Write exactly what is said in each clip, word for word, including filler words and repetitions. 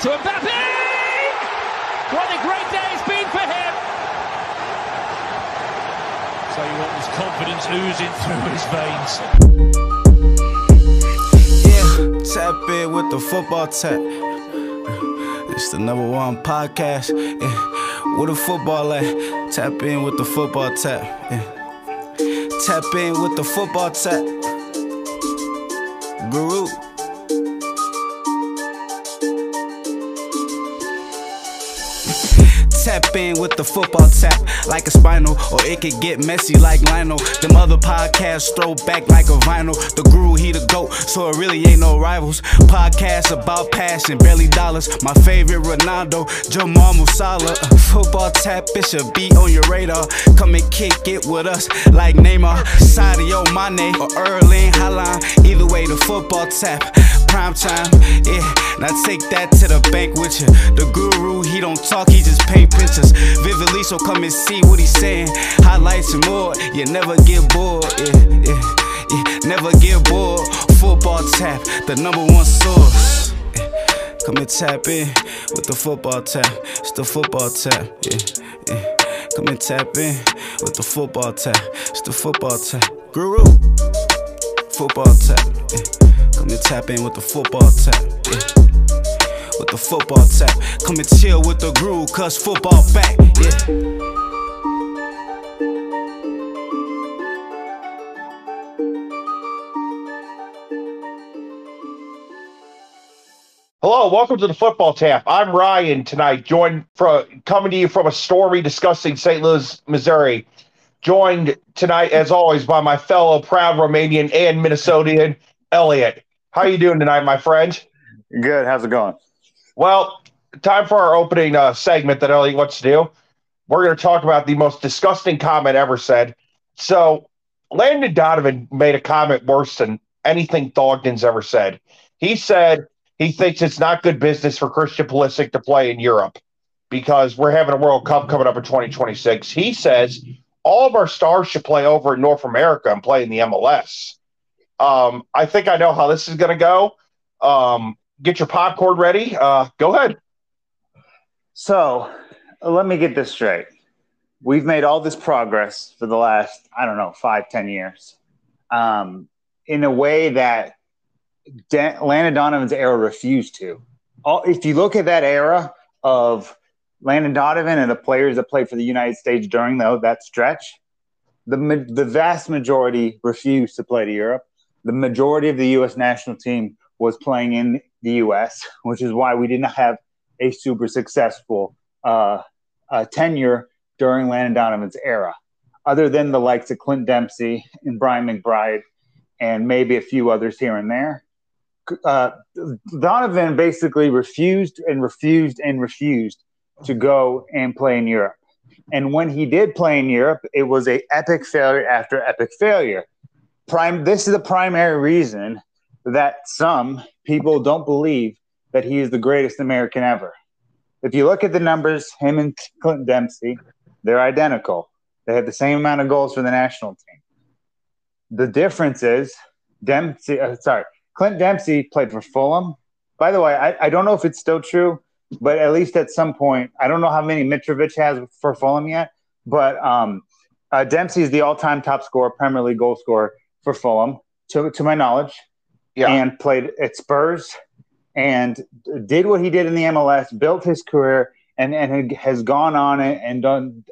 to Mbappe! What a great day it's been for him! So you want his confidence oozing through his veins. Yeah, tap it with the football tap. It's the number one podcast. Yeah, with a football at. Tap in with the football tap. Yeah. Tap in with the football tap. Guru. Tap in with the football tap like a spinal, or it could get messy like Lionel. Them other podcasts throw back like a vinyl. The guru, he the GOAT, so it really ain't no rivals. Podcasts about passion, barely dollars. My favorite Ronaldo, Jamal Mo Salah. Uh, football tap, it should be on your radar. Come and kick it with us like Neymar, Sadio Mane, or Erling Haaland. Either way, the football tap. Prime time, yeah, now take that to the bank with you. The guru, he don't talk, he just paint pictures vividly, so come and see what he's saying. Highlights and more, you never get bored, yeah, yeah, yeah, never get bored. Football tap, the number one source, yeah. Come and tap in with the football tap, it's the football tap, yeah, yeah. Come and tap in with the football tap, it's the football tap. Guru, football tap, yeah. Come and tap in with the football tap, yeah. With the football tap. Come and chill with the groove, cause football back, yeah. Hello, welcome to the football tap. I'm Ryan tonight, joined from coming to you from a stormy, disgusting Saint Louis, Missouri. Joined tonight, as always, by my fellow proud Romanian and Minnesotan, Elliot. How you doing tonight, my friend? Good. How's it going? Well, time for our opening uh, segment that Elliot wants to do. We're going to talk about the most disgusting comment ever said. So, Landon Donovan made a comment worse than anything Thogden's ever said. He said he thinks it's not good business for Christian Pulisic to play in Europe because we're having a World Cup coming up in twenty twenty-six. He says all of our stars should play over in North America and play in the M L S. Um, I think I know how this is going to go. Um, get your popcorn ready. Uh, go ahead. So let me get this straight. We've made all this progress for the last, I don't know, five, ten years um, in a way that Dan- Landon Donovan's era refused to. All, if you look at that era of Landon Donovan and the players that played for the United States during though, that stretch, the, the vast majority refused to play to Europe. The majority of the U S national team was playing in the U S, which is why we didn't have a super successful uh, uh, tenure during Landon Donovan's era, other than the likes of Clint Dempsey and Brian McBride and maybe a few others here and there. Uh, Donovan basically refused and refused and refused to go and play in Europe. And when he did play in Europe, it was an epic failure after epic failure. Prime, this is the primary reason that some people don't believe that he is the greatest American ever. If you look at the numbers, him and Clint Dempsey, they're identical. They had the same amount of goals for the national team. The difference is Dempsey, uh, sorry, Clint Dempsey played for Fulham. By the way, I, I don't know if it's still true, but at least at some point, I don't know how many Mitrovic has for Fulham yet, but um, uh, Dempsey is the all-time top scorer, Premier League goal scorer for Fulham, to to my knowledge, yeah. And played at Spurs and did what he did in the M L S, built his career, and, and has gone on and done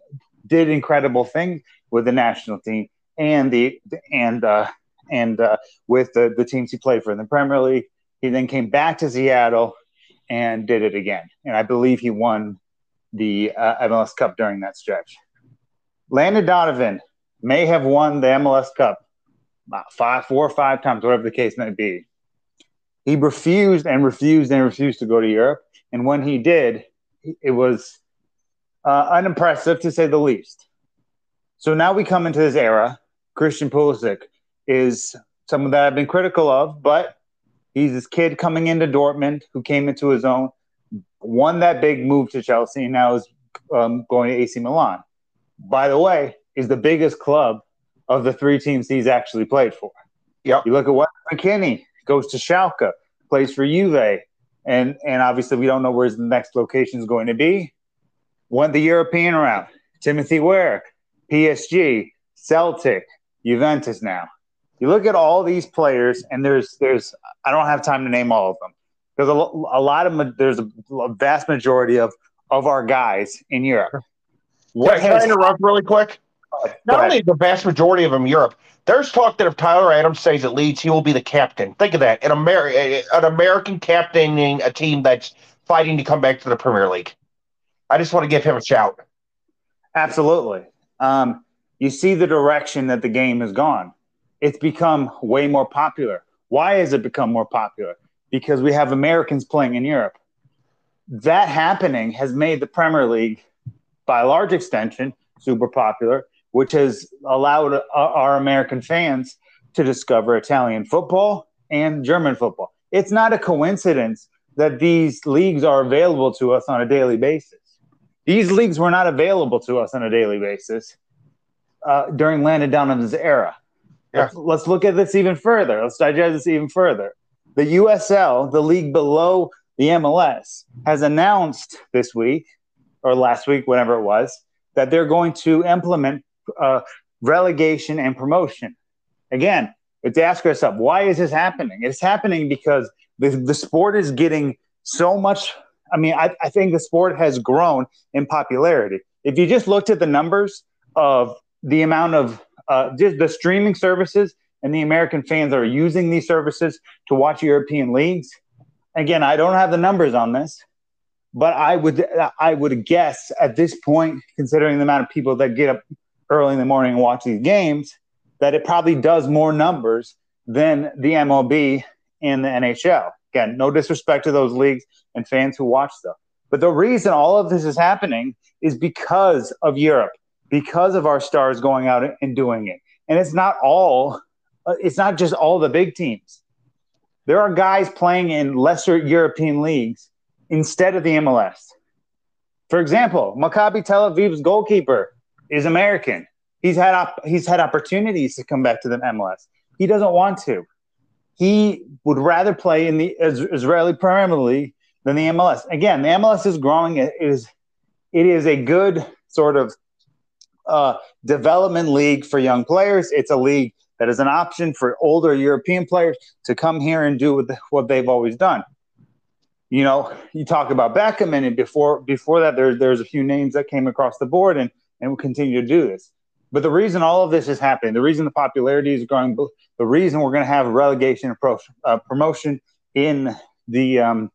did incredible things with the national team and the and uh, and uh, with the, the teams he played for in the Premier League. He then came back to Seattle and did it again, and I believe he won the uh, M L S Cup during that stretch. Landon Donovan may have won the M L S Cup about five, four or five times, whatever the case may be. He refused and refused and refused to go to Europe. And when he did, it was uh, unimpressive, to say the least. So now we come into this era. Christian Pulisic is someone that I've been critical of, but he's this kid coming into Dortmund who came into his own, won that big move to Chelsea, and now is um, going to A C Milan. By the way, is the biggest club of the three teams he's actually played for. Yep. You look at what McKinney goes to Schalke, plays for Juve, and and obviously we don't know where his next location is going to be. Went the European route. Timothy Ware, P S G, Celtic, Juventus now. You look at all these players, and there's there's I don't have time to name all of them because a, a lot of there's a, a vast majority of of our guys in Europe. What can, has, can I interrupt really quick? Uh, Not only the vast majority of them Europe. There's talk that if Tyler Adams stays at Leeds, he will be the captain. Think of that, an Ameri- an American captaining a team that's fighting to come back to the Premier League. I just want to give him a shout. Absolutely. Um, you see the direction that the game has gone. It's become way more popular. Why has it become more popular? Because we have Americans playing in Europe. That happening has made the Premier League, by a large extension, super popular, which has allowed our American fans to discover Italian football and German football. It's not a coincidence that these leagues are available to us on a daily basis. These leagues were not available to us on a daily basis uh, during Landon Donovan's era. Yeah. Let's, let's look at this even further. Let's digest this even further. The U S L, the league below the M L S, has announced this week or last week, whenever it was, that they're going to implement uh, relegation and promotion. Again, we have to ask ourselves, why is this happening? It's happening because the, the sport is getting so much – I mean, I, I think the sport has grown in popularity. If you just looked at the numbers of the amount of uh, just the streaming services and the American fans that are using these services to watch European leagues, again, I don't have the numbers on this, but I would I would guess at this point, considering the amount of people that get up early in the morning and watch these games, that it probably does more numbers than the M L B and the N H L. Again, no disrespect to those leagues and fans who watch them. But the reason all of this is happening is because of Europe, because of our stars going out and doing it. And it's not all – it's not just all the big teams. There are guys playing in lesser European leagues instead of the M L S. For example, Maccabi Tel Aviv's goalkeeper is American. He's had op- he's had opportunities to come back to the M L S. He doesn't want to. He would rather play in the Israeli Premier League than the M L S. Again, the M L S is growing. It is, it is a good sort of uh, development league for young players. It's a league that is an option for older European players to come here and do with what they've always done. You know, you talk about Beckham, and before before that, there, there's a few names that came across the board and, and will continue to do this. But the reason all of this is happening, the reason the popularity is growing, the reason we're going to have relegation and pro, uh, promotion in the um,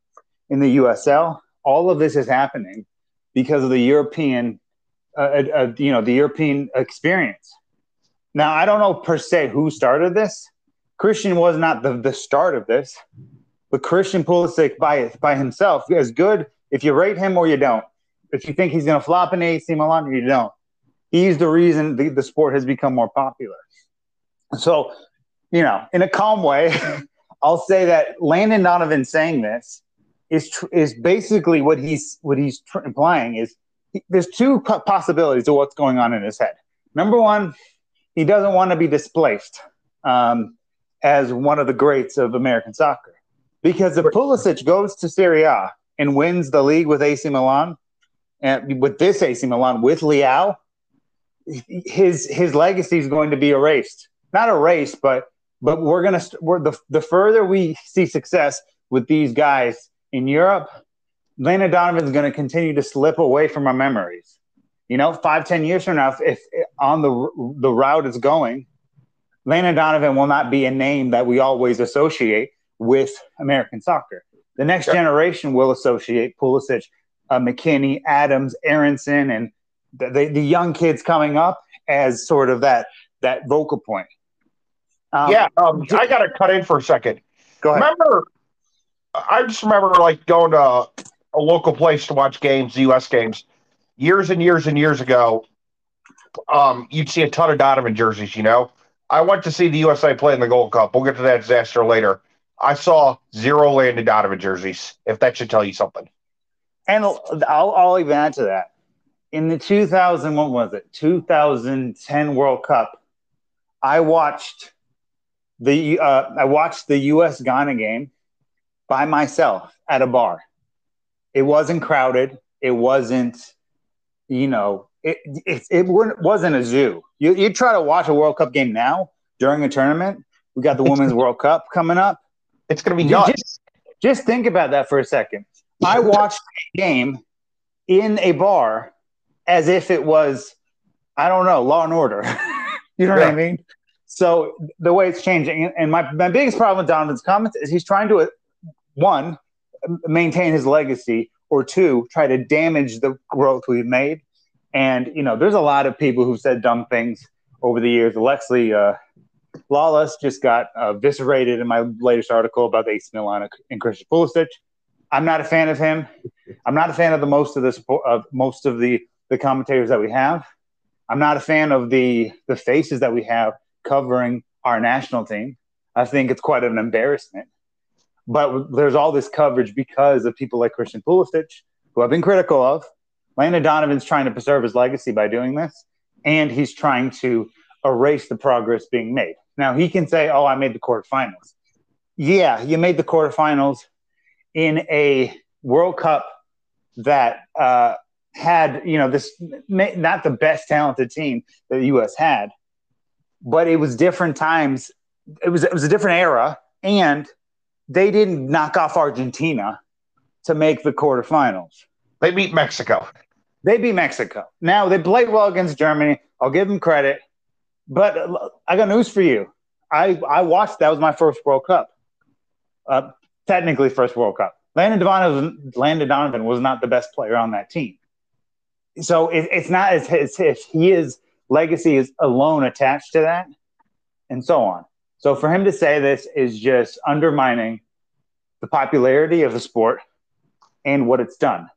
in the U S L, all of this is happening because of the European, uh, uh, you know, the European experience. Now, I don't know per se who started this. Christian was not the, the start of this, but Christian Pulisic by by himself is good. If you rate him or you don't, if you think he's going to flop in A C Milan or you don't. He's the reason the, the sport has become more popular. So, you know, in a calm way, I'll say that Landon Donovan saying this is tr- is basically what he's what he's tr- implying is he, there's two po- possibilities of what's going on in his head. Number one, he doesn't want to be displaced um, as one of the greats of American soccer because if Pulisic goes to Serie A and wins the league with A C Milan and with this A C Milan with Leao. His his legacy is going to be erased, not erased, but but we're gonna we're the the further we see success with these guys in Europe, Landon Donovan's going to continue to slip away from our memories. You know, five ten years from now, if, if on the the route it's going, Landon Donovan will not be a name that we always associate with American soccer. The next sure. generation will associate Pulisic, uh, McKinney, Adams, Aronson, and. The, the, the young kids coming up as sort of that that vocal point. Um, yeah, um, I got to cut in for a second. Go ahead. Remember, I just remember like going to a, a local place to watch games, U S games, years and years and years ago. Um, you'd see a ton of Donovan jerseys. You know, I went to see the U S A play in the Gold Cup. We'll get to that disaster later. I saw zero Landon Donovan jerseys. If that should tell you something. And I'll I'll even add to that. In the two thousand, what was it? two thousand ten World Cup. I watched the uh, I watched the U S Ghana game by myself at a bar. It wasn't crowded. It wasn't, you know, it it, it wasn't a zoo. You you try to watch a World Cup game now during a tournament. We got the Women's World Cup coming up. It's going to be nuts. Just, just think about that for a second. I watched a game in a bar as if it was, I don't know, Law and Order. You know yeah. what I mean? So the way it's changing. And my, my biggest problem with Donovan's comments is he's trying to, one, maintain his legacy, or two, try to damage the growth we've made. And, you know, there's a lot of people who've said dumb things over the years. Lexley uh, Lawless just got eviscerated in my latest article about the A C Milan and Christian Pulisic. I'm not a fan of him. I'm not a fan of the most of the of most of the, the commentators that we have. I'm not a fan of the the faces that we have covering our national team. I think it's quite an embarrassment. But there's all this coverage because of people like Christian Pulisic, who I've been critical of. Landon Donovan's trying to preserve his legacy by doing this, and he's trying to erase the progress being made. Now, he can say, oh, I made the quarterfinals. Yeah, you made the quarterfinals in a World Cup that uh, had, you know, this not the best talented team that the U S had, but it was different times. It was it was a different era, and they didn't knock off Argentina to make the quarterfinals. They beat Mexico. They beat Mexico. Now, they played well against Germany. I'll give them credit. But I got news for you. I, I watched. That was my first World Cup. Uh, technically first World Cup. Landon Donovan, Landon Donovan was not the best player on that team. So it, it's not as if his legacy is alone attached to that and so on. So for him to say this is just undermining the popularity of the sport and what it's done.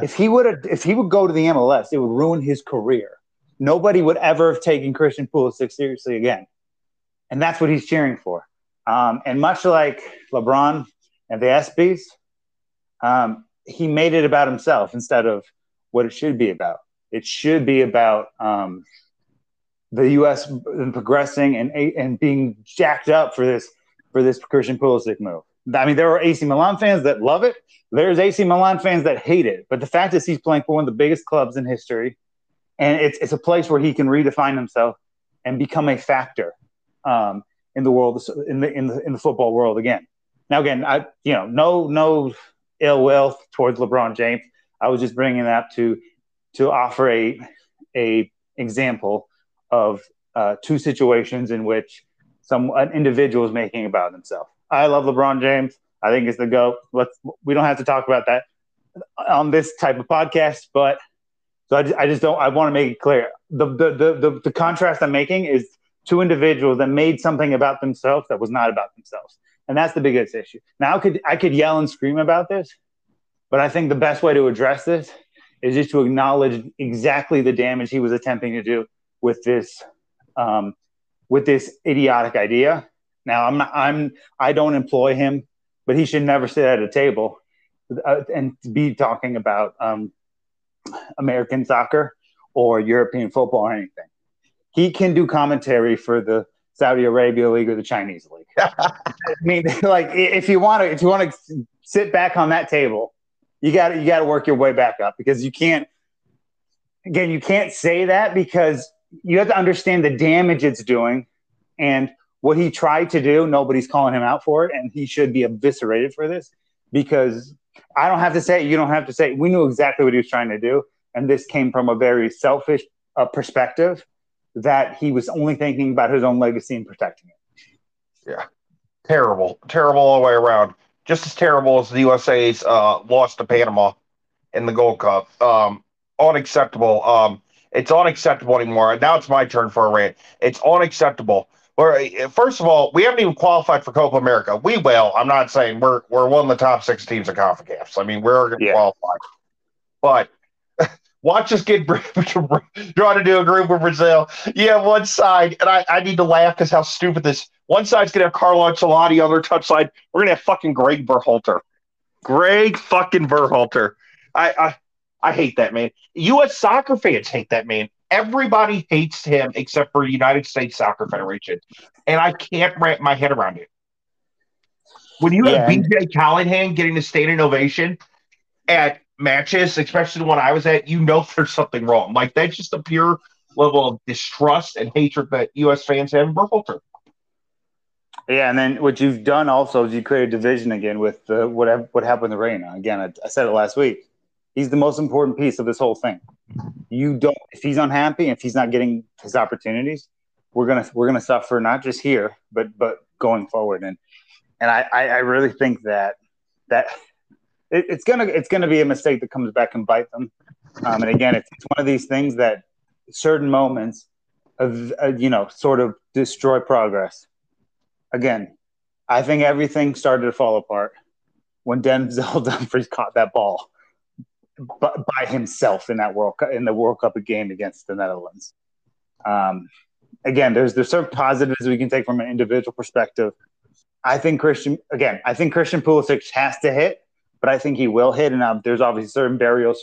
If he would if he would go to the M L S, it would ruin his career. Nobody would ever have taken Christian Pulisic seriously again. And that's what he's cheering for. Um, and much like LeBron and the ESPYs, um, he made it about himself instead of what it should be about. It should be about um, the U S progressing and and being jacked up for this for this Christian Pulisic move. I mean, there are A C Milan fans that love it. There's A C Milan fans that hate it. But the fact is he's playing for one of the biggest clubs in history, and it's it's a place where he can redefine himself and become a factor um, in the world in the in the in the football world again. Now, again, I you know no no ill will towards LeBron James. I was just bringing that up to to offer a a example of uh, two situations in which some an individual is making about himself. I love LeBron James. I think it's the GOAT. Let's we don't have to talk about that on this type of podcast, but so I just, I just don't. I want to make it clear. The the, the the the contrast I'm making is two individuals that made something about themselves that was not about themselves, and that's the biggest issue. Now, I could I could yell and scream about this, but I think the best way to address this is just to acknowledge exactly the damage he was attempting to do with this um, with this idiotic idea. Now, I'm not, I'm I don't employ him, but he should never sit at a table uh, and be talking about um, American soccer or European football or anything. He can do commentary for the Saudi Arabia League or the Chinese League. I mean, like if you want to if you want to sit back on that table, you got you got to work your way back up because you can't. Again, you can't say that because you have to understand the damage it's doing and what he tried to do, nobody's calling him out for it, and he should be eviscerated for this because I don't have to say it, you don't have to say it. We knew exactly what he was trying to do, and this came from a very selfish uh, perspective that he was only thinking about his own legacy and protecting it. Yeah. Terrible. Terrible all the way around. Just as terrible as the U S A's uh, loss to Panama in the Gold Cup. Um, unacceptable. Um, it's unacceptable anymore. Now it's my turn for a rant. It's unacceptable. First of all, we haven't even qualified for Copa America. We will. I'm not saying we're we're one of the top six teams in CONCACAF. I mean, we're going to yeah. qualify. But watch us get drawn into a group with Brazil. You have one side, and I, I need to laugh because how stupid this. One side's going to have Carlo Ancelotti, other touch side. We're going to have fucking Greg Berhalter. Greg fucking Berhalter. I, I I hate that man. U S soccer fans hate that man. Everybody hates him except for the United States Soccer Federation, and I can't wrap my head around it. When you yeah. have B J Callahan getting a standing ovation at matches, especially the one I was at, you know there's something wrong. Like, that's just a pure level of distrust and hatred that U S fans have in Berhalter. Yeah, and then what you've done also is you created division again with the, what what happened to Reina. Again, I, I said it last week. He's the most important piece of this whole thing. You don't. If he's unhappy, if he's not getting his opportunities, we're gonna we're gonna suffer not just here, but but going forward. And and I, I, I really think that that it, it's gonna it's gonna be a mistake that comes back and bite them. Um, and again, it's, it's one of these things that certain moments of uh, you know sort of destroy progress. Again, I think everything started to fall apart when Denzel Dumfries caught that ball by, by himself in that World Cup, in the World Cup game against the Netherlands. Um, again, there's there's certain positives we can take from an individual perspective. I think Christian again, I think Christian Pulisic has to hit, but I think he will hit, and uh, there's obviously certain barriers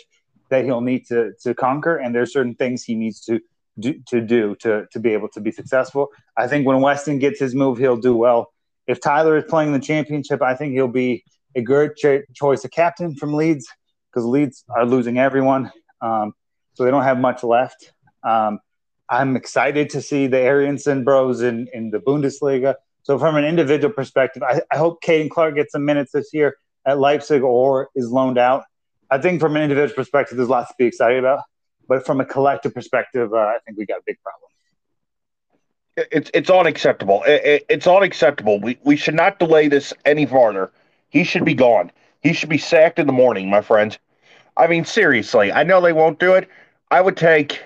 that he'll need to to conquer, and there's certain things he needs to. Do, to do to to be able to be successful. I think when Weston gets his move, he'll do well. If Tyler is playing the championship, I think he'll be a good cho- choice of captain from Leeds, because Leeds are losing everyone, um, so they don't have much left. Um, I'm excited to see the Arianson Bros in, in the Bundesliga. So from an individual perspective, I, I hope Caden Clark gets some minutes this year at Leipzig or is loaned out. I think from an individual perspective, there's lots to be excited about. But from a collective perspective, uh, I think we got a big problem. It's it's unacceptable. It, it, it's unacceptable. We we should not delay this any farther. He should be gone. He should be sacked in the morning, my friends. I mean, seriously. I know they won't do it. I would take.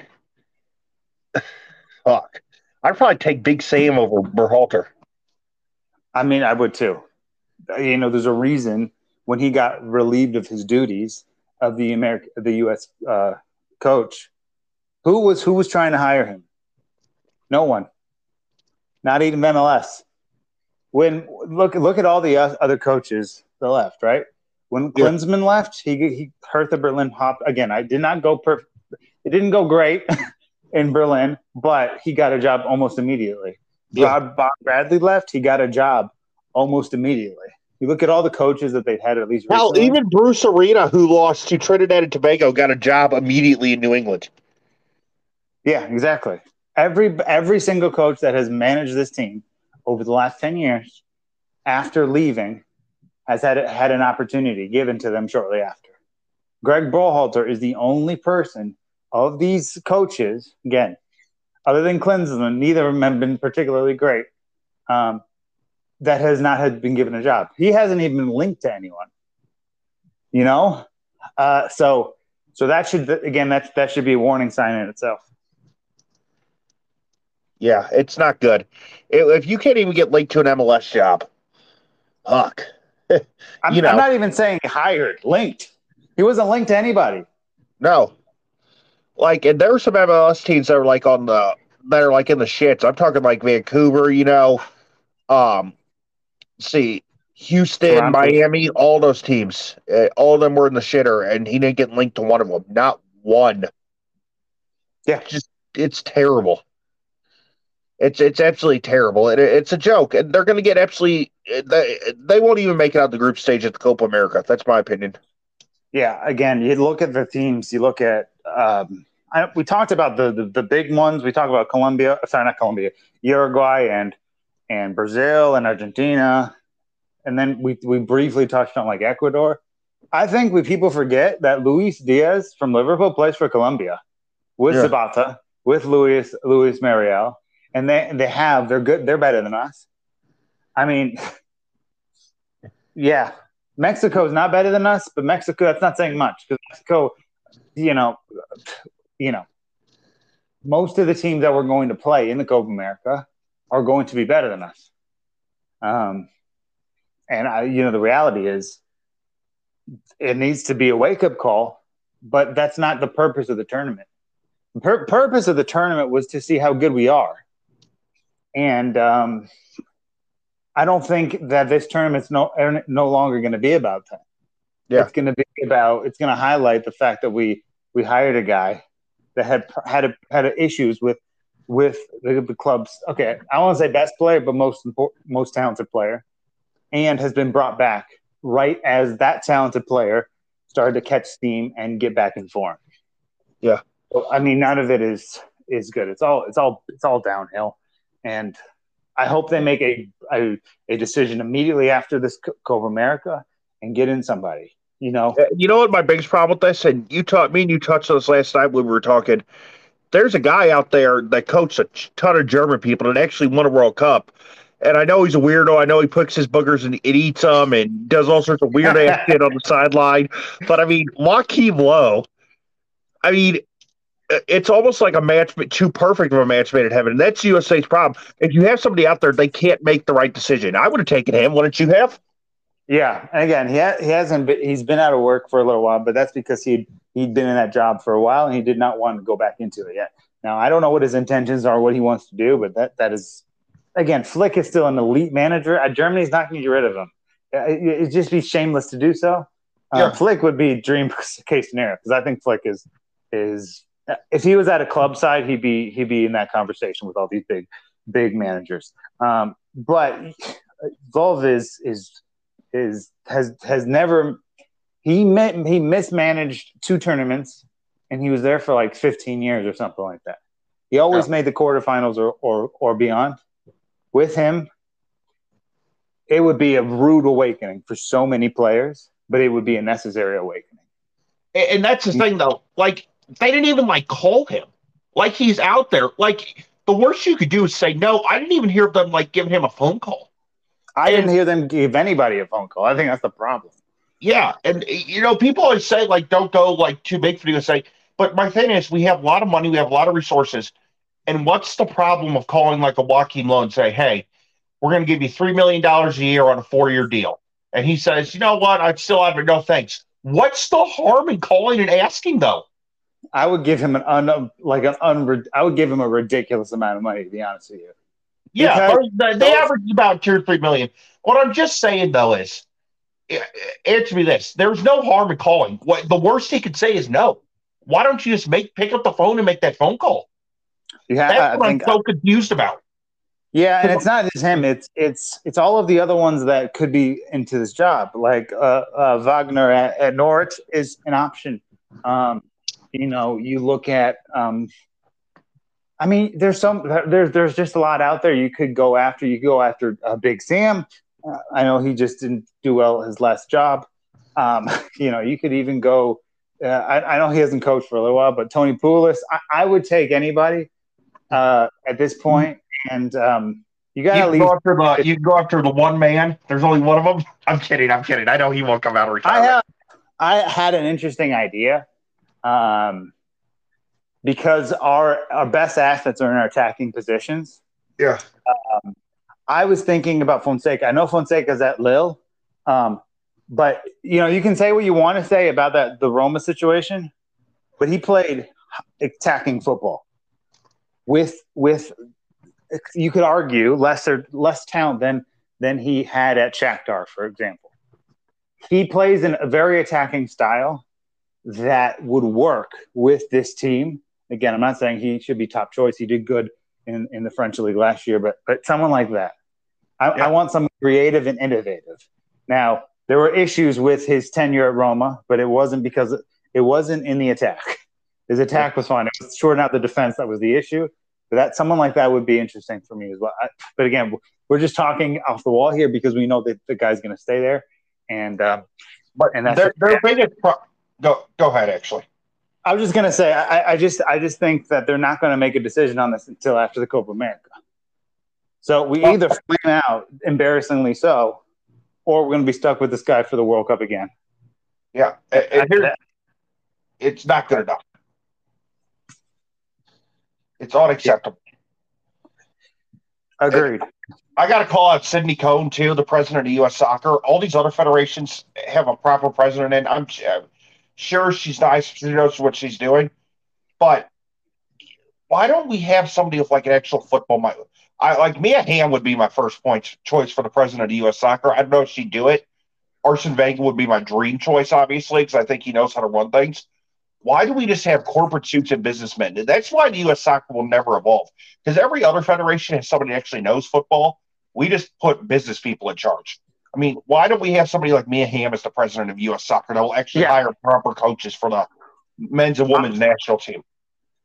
Fuck. I'd probably take Big Sam over Berhalter. I mean, I would too. You know, there's a reason when he got relieved of his duties of the America, the U S. Uh, Coach, who was who was trying to hire him? No one, not even M L S. When look look at all the other coaches that left, right? When yeah. Klinsmann left, he he hurt the Berlin hop again. I did not go per, it didn't go great in Berlin, but he got a job almost immediately. Yeah. Bob, Bob Bradley left, he got a job almost immediately. You look at all the coaches that they've had at least recently. Well, even Bruce Arena, who lost to Trinidad and Tobago, got a job immediately in New England. Yeah, exactly. Every every single coach that has managed this team over the last ten years after leaving has had had an opportunity given to them shortly after. Greg Berhalter is the only person of these coaches, again, other than Klinsmann, neither of them have been particularly great, um, that has not had been given a job. He hasn't even been linked to anyone, you know? Uh, so, so that should, again, that, that should be a warning sign in itself. Yeah, it's not good. It, if you can't even get linked to an M L S job, fuck. I'm, you know. I'm not even saying hired, linked. He wasn't linked to anybody. No. Like, and there were some M L S teams that were like on the, that are like in the shits. I'm talking like Vancouver, you know, um, see, Houston, Toronto. Miami, all those teams, uh, all of them were in the shitter, and he didn't get linked to one of them. Not one. Yeah, it's just it's terrible. It's it's absolutely terrible, and it, it's a joke. And they're going to get absolutely they, they won't even make it out the group stage at the Copa America. That's my opinion. Yeah, again, you look at the teams. You look at um, I, we talked about the, the the big ones. We talked about Colombia. Sorry, not Colombia, Uruguay, and. and Brazil and Argentina, and then we we briefly touched on, like, Ecuador. I think we people forget that Luis Diaz from Liverpool plays for Colombia with yeah. Zapata, with Luis Luis Mariel, and they they have they're good they're better than us. I mean, yeah, Mexico is not better than us, but Mexico, that's not saying much, because Mexico, you know, you know, most of the teams that we're going to play in the Copa America are going to be better than us. Um, and, I, you know, the reality is it needs to be a wake-up call, but that's not the purpose of the tournament. The pur- purpose of the tournament was to see how good we are. And um, I don't think that this tournament's no, no longer going to be about that. Yeah. It's going to be about – it's going to highlight the fact that we we hired a guy that had had a, had a issues with with the, the club's, okay, I want to say best player, but most important, most talented player. and has been brought back right as that talented player started to catch steam and get back in form. Yeah. So, I mean, none of it is is good. It's all it's all it's all downhill. And I hope they make a a, a decision immediately after this Copa America and get in somebody. You know. You know what my biggest problem with this, and you taught me and you touched on this last night when we were talking. There's a guy out there that coached a ton of German people that actually won a World Cup. And I know he's a weirdo. I know he picks his boogers and, and eats them and does all sorts of weird ass shit on the sideline. But, I mean, Joaquin Low, I mean, it's almost like a match too perfect of a match made in heaven. And that's U S A's problem. If you have somebody out there, they can't make the right decision. I would have taken him. Wouldn't you have? Yeah. And, again, he, ha- he hasn't been, he's been out of work for a little while, but that's because he'd, he'd been in that job for a while and he did not want to go back into it yet. Now, I don't know what his intentions are, what he wants to do, but that that is – Again, Flick is still an elite manager. Germany's not going to get rid of him. It'd just be shameless to do so. Yeah. Uh, Flick would be dream case scenario because I think Flick is is if he was at a club side, he'd be he'd be in that conversation with all these big big managers. Um, but Volv is is is has has never he met, he mismanaged two tournaments and he was there for like fifteen years or something like that. He always yeah. made the quarterfinals or or, or beyond. With him, it would be a rude awakening for so many players, but it would be a necessary awakening. And that's the thing, though. Like, they didn't even, like, call him. Like, he's out there. Like, the worst you could do is say, no, I didn't even hear them, like, giving him a phone call. I and, didn't hear them give anybody a phone call. I think that's the problem. Yeah, and, you know, people always say, like, don't go, like, too big for the U S A. But my thing is, we have a lot of money. We have a lot of resources. And what's the problem of calling like a Joaquin Low and say, hey, we're going to give you three million dollars a year on a four-year deal. And he says, you know what? I'd still have it. No, thanks. What's the harm in calling and asking, though? I would give him an un like an un I would give him a ridiculous amount of money, to be honest with you. Yeah, because they average about two or three million. What I'm just saying, though, is answer me this: there's no harm in calling. What the worst he could say is no. Why don't you just make pick up the phone and make that phone call? Yeah, that's what I think, I'm so confused about. Yeah, and it's not just him. It's it's it's all of the other ones that could be into this job. Like uh, uh, Wagner at, at Norwich is an option. Um, you know, you look at. Um, I mean, there's some there's there's just a lot out there you could go after. You could go after uh, Big Sam. Uh, I know he just didn't do well at his last job. Um, you know, you could even go. Uh, I, I know he hasn't coached for a little while, but Tony Pulis. I, I would take anybody. Uh, at this point, and um, you got to leave. Go after the, you can go after the one man. There's only one of them. I'm kidding. I'm kidding. I know he won't come out of retirement. I, have, I had an interesting idea um, because our our best assets are in our attacking positions. Yeah. Um, I was thinking about Fonseca. I know Fonseca's at Lille, um, but you know you can say what you want to say about that the Roma situation, but he played attacking football. With with you could argue lesser less talent than than he had at Shakhtar, for example. He plays in a very attacking style that would work with this team. Again, I'm not saying he should be top choice. He did good in, in the French league last year, but but someone like that. I, yeah. I want someone creative and innovative. Now, there were issues with his tenure at Roma, but it wasn't because it wasn't in the attack. His attack was fine. It was shorting out the defense that was the issue. But that someone like that would be interesting for me as well. I, but again, we're just talking off the wall here because we know that the guy's going to stay there. And um, but and that's their, their biggest pro- go go ahead. Actually, I was just going to say I, I just I just think that they're not going to make a decision on this until after the Copa America. So we well, either flame out embarrassingly so, or we're going to be stuck with this guy for the World Cup again. Yeah, it, it, it's not good enough. It's unacceptable. Agreed. I got to call out Sidney Cohn, too, the president of U S Soccer. All these other federations have a proper president, and I'm sure she's nice. She knows what she's doing. But why don't we have somebody with, like, an actual football mind? I Like, Mia Hamm would be my first point choice for the president of U S Soccer. I don't know if she'd do it. Arsene Wenger would be my dream choice, obviously, because I think he knows how to run things. Why do we just have corporate suits and businessmen? That's why the U S soccer will never evolve. Because every other federation has somebody that actually knows football. We just put business people in charge. I mean, why don't we have somebody like Mia Hamm as the president of U S Soccer that will actually yeah. hire proper coaches for the men's and women's I, national team?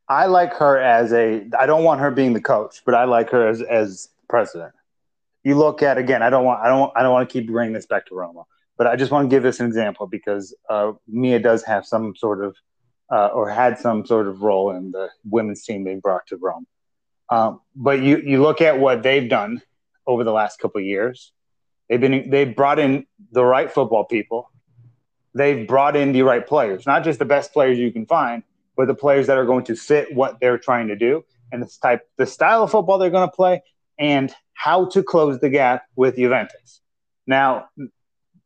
I like her as a – I don't want her being the coach, but I like her as, as president. You look at, again, I don't want I don't I don't want to keep bringing this back to Roma, but I just want to give this an example because uh, Mia does have some sort of uh, or had some sort of role in the women's team being brought to Rome. Um, but you, you look at what they've done over the last couple of years. They've been they brought in the right football people. They've brought in the right players, not just the best players you can find, but the players that are going to fit what they're trying to do and this type the style of football they're going to play and how to close the gap with Juventus. Now,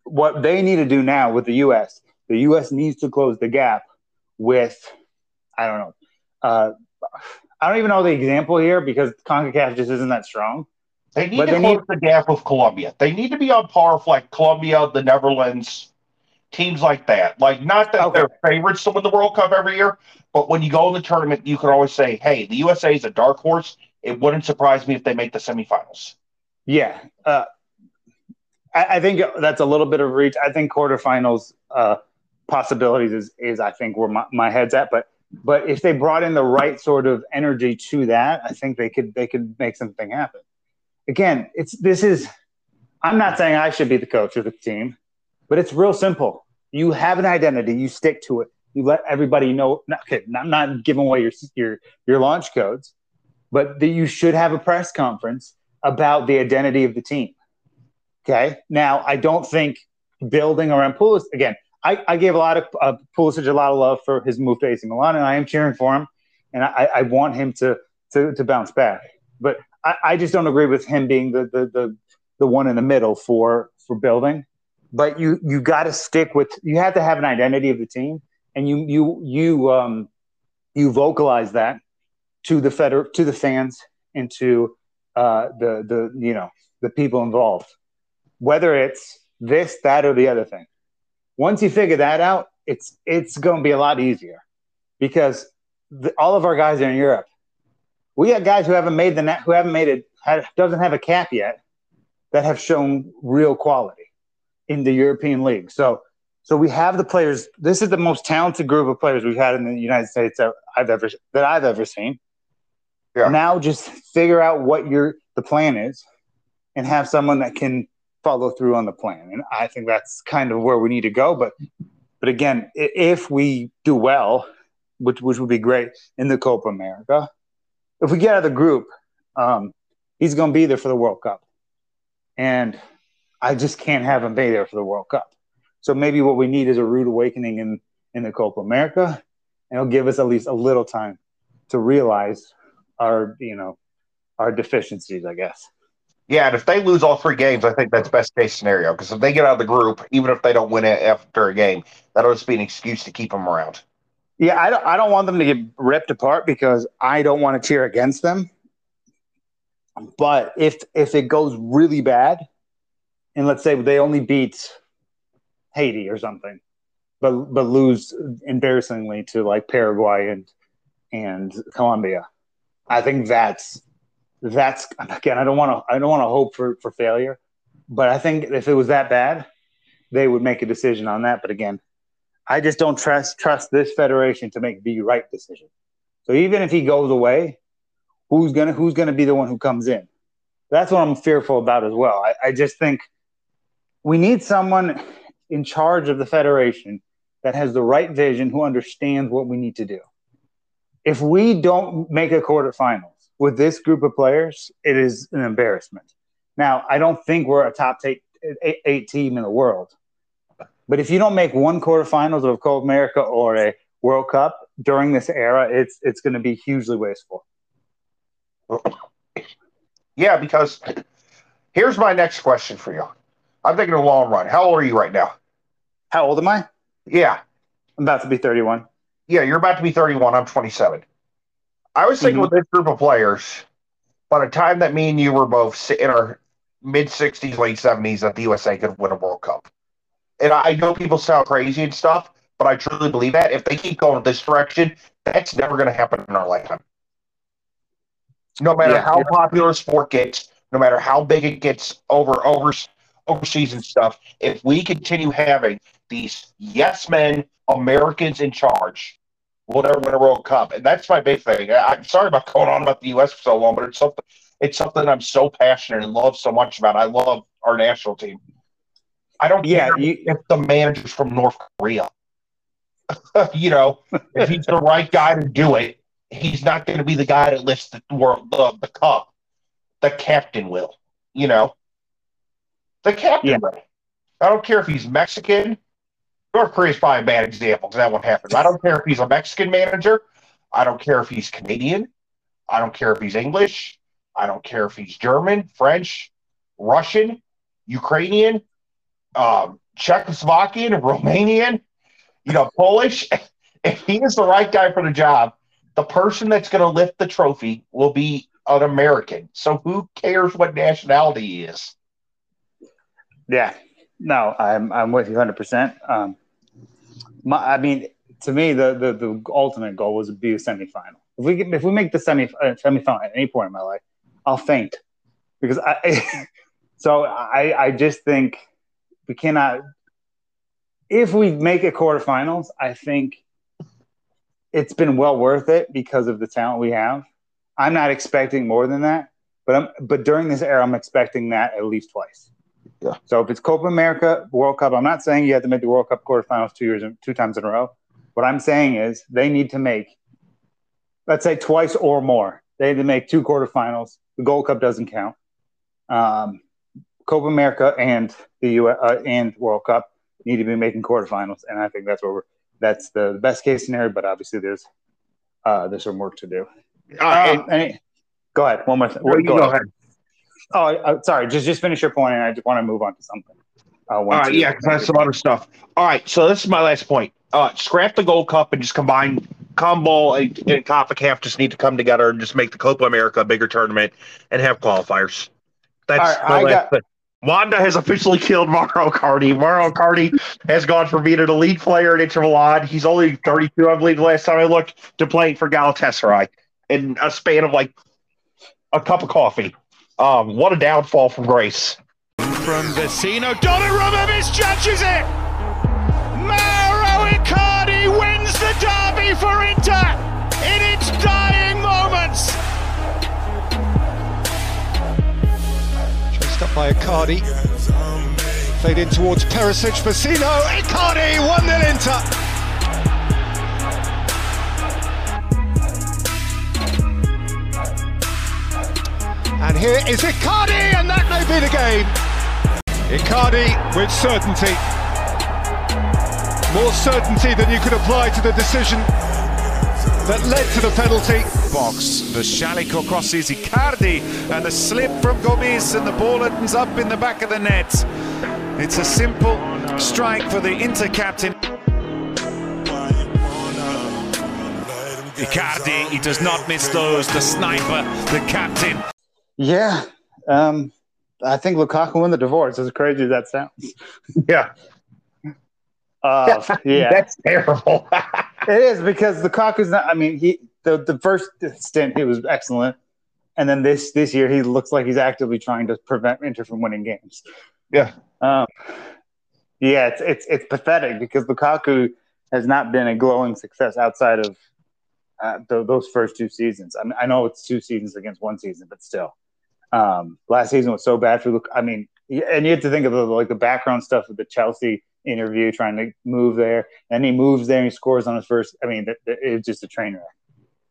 what they need to do now with the U S, the U S needs to close the gap with, I don't know, uh, I don't even know the example here because CONCACAF just isn't that strong. They need but to they close need- the gap with Colombia. They need to be on par with like Colombia, the Netherlands, teams like that. Like, not that okay. they're favorites to win the World Cup every year, but when you go in the tournament, you can always say, hey, the U S A is a dark horse. It wouldn't surprise me if they make the semifinals. Yeah. Uh, I, I think that's a little bit of reach. I think quarterfinals uh, possibilities is, is, I think, where my, my head's at. But but if they brought in the right sort of energy to that, I think they could they could make something happen. Again, it's this is – I'm not saying I should be the coach of the team, but it's real simple. You have an identity. You stick to it. You let everybody know – okay, I'm not giving away your your your launch codes. But the, you should have a press conference about the identity of the team. Okay? Now, I don't think building around Pulisic – again, I, I gave a lot of uh, Pulisic a lot of love for his move to A C Milan, and I am cheering for him, and I, I want him to, to, to bounce back. But I, I just don't agree with him being the the, the, the one in the middle for, for building. But you, you got to stick with – you have to have an identity of the team, and you you you um, you vocalize that to the feder- to the fans and to uh, the the you know the people involved, whether it's this, that, or the other thing. Once you figure that out, it's it's going to be a lot easier because the, all of our guys are in Europe. We got guys who haven't made the net, who haven't made it, have, doesn't have a cap yet, that have shown real quality in the European League. So so we have the players. This is the most talented group of players we've had in the United States that I've ever that I've ever seen. Yeah. Now just figure out what your the plan is and have someone that can follow through on the plan. And I think that's kind of where we need to go. But but again, if we do well, which which would be great in the Copa America, if we get out of the group, um, he's going to be there for the World Cup. And I just can't have him be there for the World Cup. So maybe what we need is a rude awakening in, in the Copa America, and it'll give us at least a little time to realize – our, you know, our deficiencies, I guess. Yeah, and if they lose all three games, I think that's best case scenario. Because if they get out of the group, even if they don't win it after a game, that'll just be an excuse to keep them around. Yeah, I don't, I don't want them to get ripped apart because I don't want to cheer against them. But if if it goes really bad, and let's say they only beat Haiti or something, but but lose embarrassingly to like Paraguay and and Colombia. I think that's that's again. I don't want to. I don't want to hope for, for failure, but I think if it was that bad, they would make a decision on that. But again, I just don't trust trust this federation to make the right decision. So even if he goes away, who's gonna who's gonna be the one who comes in? That's what I'm fearful about as well. I, I just think we need someone in charge of the federation that has the right vision, who understands what we need to do. If we don't make a quarterfinals with this group of players, it is an embarrassment. Now, I don't think we're a top eight, eight, eight team in the world. But if you don't make one quarterfinals of Copa America or a World Cup during this era, it's it's going to be hugely wasteful. Yeah, because here's my next question for you. I'm thinking of long run. How old are you right now? How old am I? Yeah. I'm about to be thirty-one. Yeah, you're about to be thirty-one. I'm twenty-seven. I was thinking mm-hmm. with this group of players, by the time that me and you were both in our mid-sixties, late seventies, that the U S A could win a World Cup. And I know people sound crazy and stuff, but I truly believe that. If they keep going this direction, that's never going to happen in our lifetime. No matter yeah, how yeah. popular a sport gets, no matter how big it gets over over overseason stuff, if we continue having these yes men Americans in charge, we'll never win a World Cup. And that's my big thing. I'm sorry about going on about the U S for so long, but it's something it's something I'm so passionate and love so much about. I love our national team. I don't yeah, care you, if the manager's from North Korea. You know, if he's the right guy to do it, he's not going to be the guy that lifts the world, the, the cup. The captain will, you know. The captain yeah. will. I don't care if he's Mexican. North Korea's probably a bad example because that won't happen. I don't care if he's a Mexican manager. I don't care if he's Canadian. I don't care if he's English. I don't care if he's German, French, Russian, Ukrainian, um, Czechoslovakian, Romanian, you know, Polish. If he is the right guy for the job, the person that's going to lift the trophy will be an American. So who cares what nationality he is? Yeah. No, I'm I'm with you one hundred percent. Um, my, I mean, to me, the, the, the ultimate goal was to be a semifinal. If we get, if we make the semi uh, semifinal at any point in my life, I'll faint because I. so I I just think we cannot. If we make a quarterfinals, I think it's been well worth it because of the talent we have. I'm not expecting more than that, but I'm but during this era, I'm expecting that at least twice. Yeah. So if it's Copa America, World Cup, I'm not saying you have to make the World Cup quarterfinals two years, two times in a row. What I'm saying is they need to make, let's say, twice or more. They need to make two quarterfinals. The Gold Cup doesn't count. Um, Copa America and the U uh, and World Cup need to be making quarterfinals, and I think that's where we're, that's the best case scenario. But obviously, there's uh, there's some work to do. Uh, um, and, and, go ahead. One more thing. Go, go ahead. ahead. Oh, uh, sorry. Just just finish your point, and I just want to move on to something. Uh, All right, yeah, because I have some other stuff. All right, so this is my last point. Uh, scrap the Gold Cup and just combine Combo and, and CONCACAF just need to come together and just make the Copa America a bigger tournament and have qualifiers. That's right, my I last got- Wanda has officially killed Mauro Icardi. Mauro Icardi has gone from being an elite player at Inter Milan. He's only thirty-two, I believe, the last time I looked, to playing for Galatasaray in a span of like a cup of coffee. Um, what a downfall from grace. From Vecino, Donnarumma misjudges it! Mauro Icardi wins the derby for Inter in its dying moments! Chased up by Icardi. Played in towards Perisic, Vecino, Icardi, one nil Inter! And here is Icardi, and that may be the game. Icardi with certainty. More certainty than you could apply to the decision that led to the penalty. Box, the Shaliko crosses Icardi, and the slip from Gomis, and the ball ends up in the back of the net. It's a simple strike for the Inter captain. Icardi, he does not miss those. The sniper, the captain. Yeah, um, I think Lukaku won the divorce, as crazy as that sounds. Yeah. Uh, yeah. That's terrible. It is, because Lukaku's not – I mean, he the, the first stint, he was excellent. And then this this year, he looks like he's actively trying to prevent Inter from winning games. Yeah. Um, yeah, it's, it's, it's pathetic because Lukaku has not been a glowing success outside of uh, th- those first two seasons. I mean, I know it's two seasons against one season, but still. Um, last season was so bad for Luke. I mean, and you have to think of the, like the background stuff with the Chelsea interview, trying to move there, and he moves there and he scores on his first. I mean, th- th- it's just a train wreck.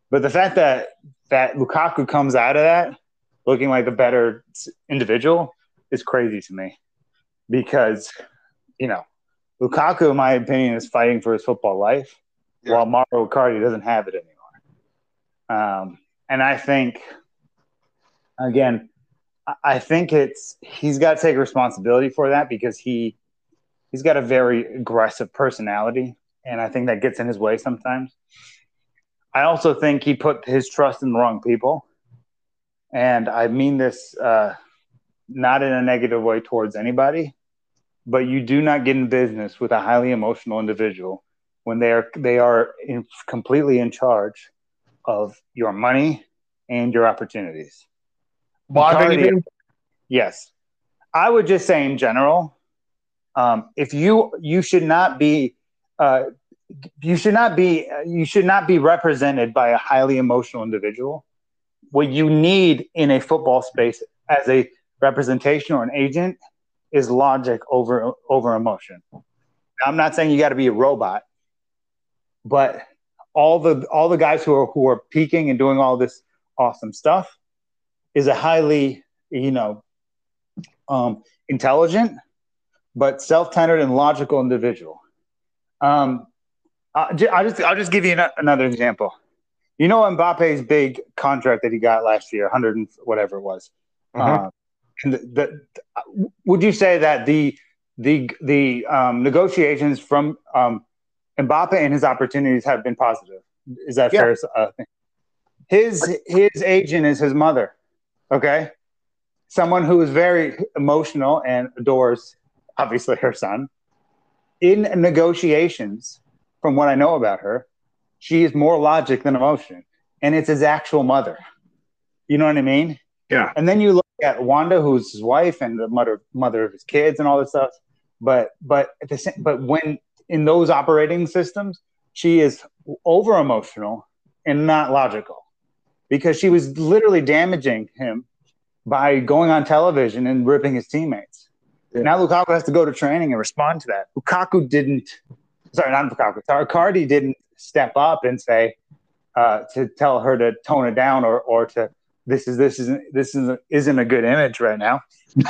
But the fact that that Lukaku comes out of that looking like a better individual is crazy to me, because you know Lukaku, in my opinion, is fighting for his football life, yeah. while Mauro Icardi doesn't have it anymore. Um, and I think. Again, I think it's he's got to take responsibility for that, because he he's got a very aggressive personality, and I think that gets in his way sometimes. I also think he put his trust in the wrong people, and I mean this uh, not in a negative way towards anybody, but you do not get in business with a highly emotional individual when they are they are in, completely in charge of your money and your opportunities. Icardi, yes, I would just say in general, um, if you you should not be uh, you should not be you should not be represented by a highly emotional individual. What you need in a football space as a representation or an agent is logic over over emotion. Now, I'm not saying you got to be a robot, but all the all the guys who are who are peaking and doing all this awesome stuff is a highly you know um, intelligent but self-centered and logical individual. Um, I, I just I'll just give you an, another example. You know Mbappe's big contract that he got last year, hundred and whatever it was. Mm-hmm. Um, and the, the, would you say that the the the um, negotiations from um, Mbappe and his opportunities have been positive? Is that yeah. fair? Uh, his his agent is his mother. Okay, someone who is very emotional and adores obviously her son. In negotiations, from what I know about her, she is more logic than emotion, and it's his actual mother. You know what I mean? Yeah. And then you look at Wanda, who's his wife and the mother mother of his kids and all this stuff. But but at the same, but when in those operating systems, she is over emotional and not logical, because she was literally damaging him by going on television and ripping his teammates. Yeah. Now Lukaku has to go to training and respond to that. Lukaku didn't. Sorry, not Lukaku. Icardi didn't step up and say uh, to tell her to tone it down or or to. This is this isn't this isn't isn't a good image right now.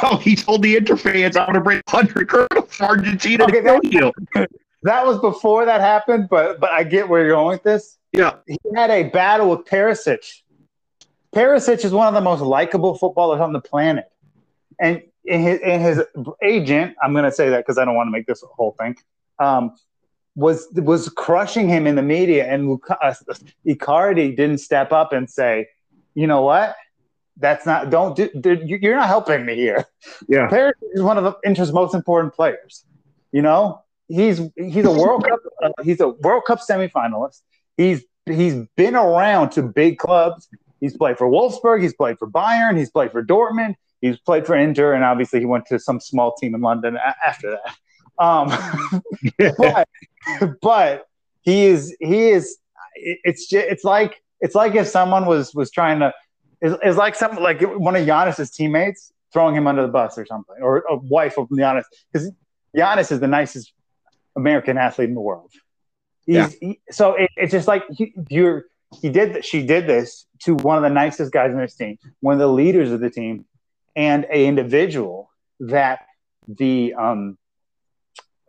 No, he told the interfans, "I'm going to bring one hundred kernels from Argentina okay, to kill you." That was before that happened, but but I get where you're going with this. Yeah, he had a battle with Perisic. Perisic is one of the most likable footballers on the planet, and in his, in his agent, I'm going to say that because I don't want to make this whole thing. Um, was was crushing him in the media, and uh, Icardi didn't step up and say, you know what? That's not. Don't do. You're not helping me here. Yeah, Perisic is one of the Inter's most important players. You know, he's he's a World Cup. Uh, he's a World Cup semifinalist. He's he's been around to big clubs. He's played for Wolfsburg. He's played for Bayern. He's played for Dortmund. He's played for Inter, and obviously he went to some small team in London a- after that. Um, yeah. But but he is he is. It's just, it's like. It's like if someone was was trying to it's, – it's like some like one of Giannis's teammates throwing him under the bus or something, or a wife of Giannis, because Giannis is the nicest American athlete in the world. He's, yeah. he, so it, it's just like he, you're he did she did this to one of the nicest guys in this team, one of the leaders of the team, and an individual that the um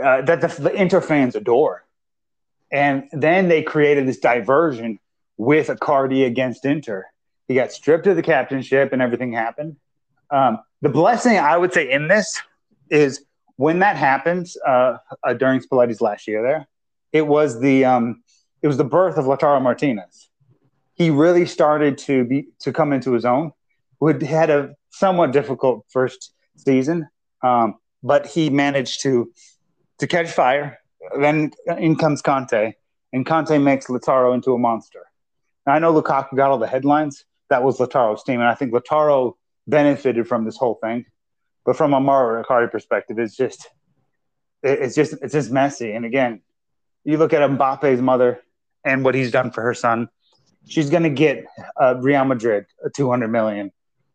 uh, that the, the Inter fans adore, and then they created this diversion with Icardi against Inter. He got stripped of the captainship and everything happened. Um, the blessing, I would say, in this is when that happens uh, uh, during Spalletti's last year there, it was the um, it was the birth of Lautaro Martinez. He really started to be to come into his own. He had a somewhat difficult first season, um, but he managed to to catch fire. Then in comes Conte, and Conte makes Lautaro into a monster. I know Lukaku got all the headlines. That was Lautaro's team, and I think Lautaro benefited from this whole thing. But from a Mauro Icardi perspective, it's just, it's just, it's just messy. And again, you look at Mbappe's mother and what he's done for her son. She's going to get uh, Real Madrid a two hundred million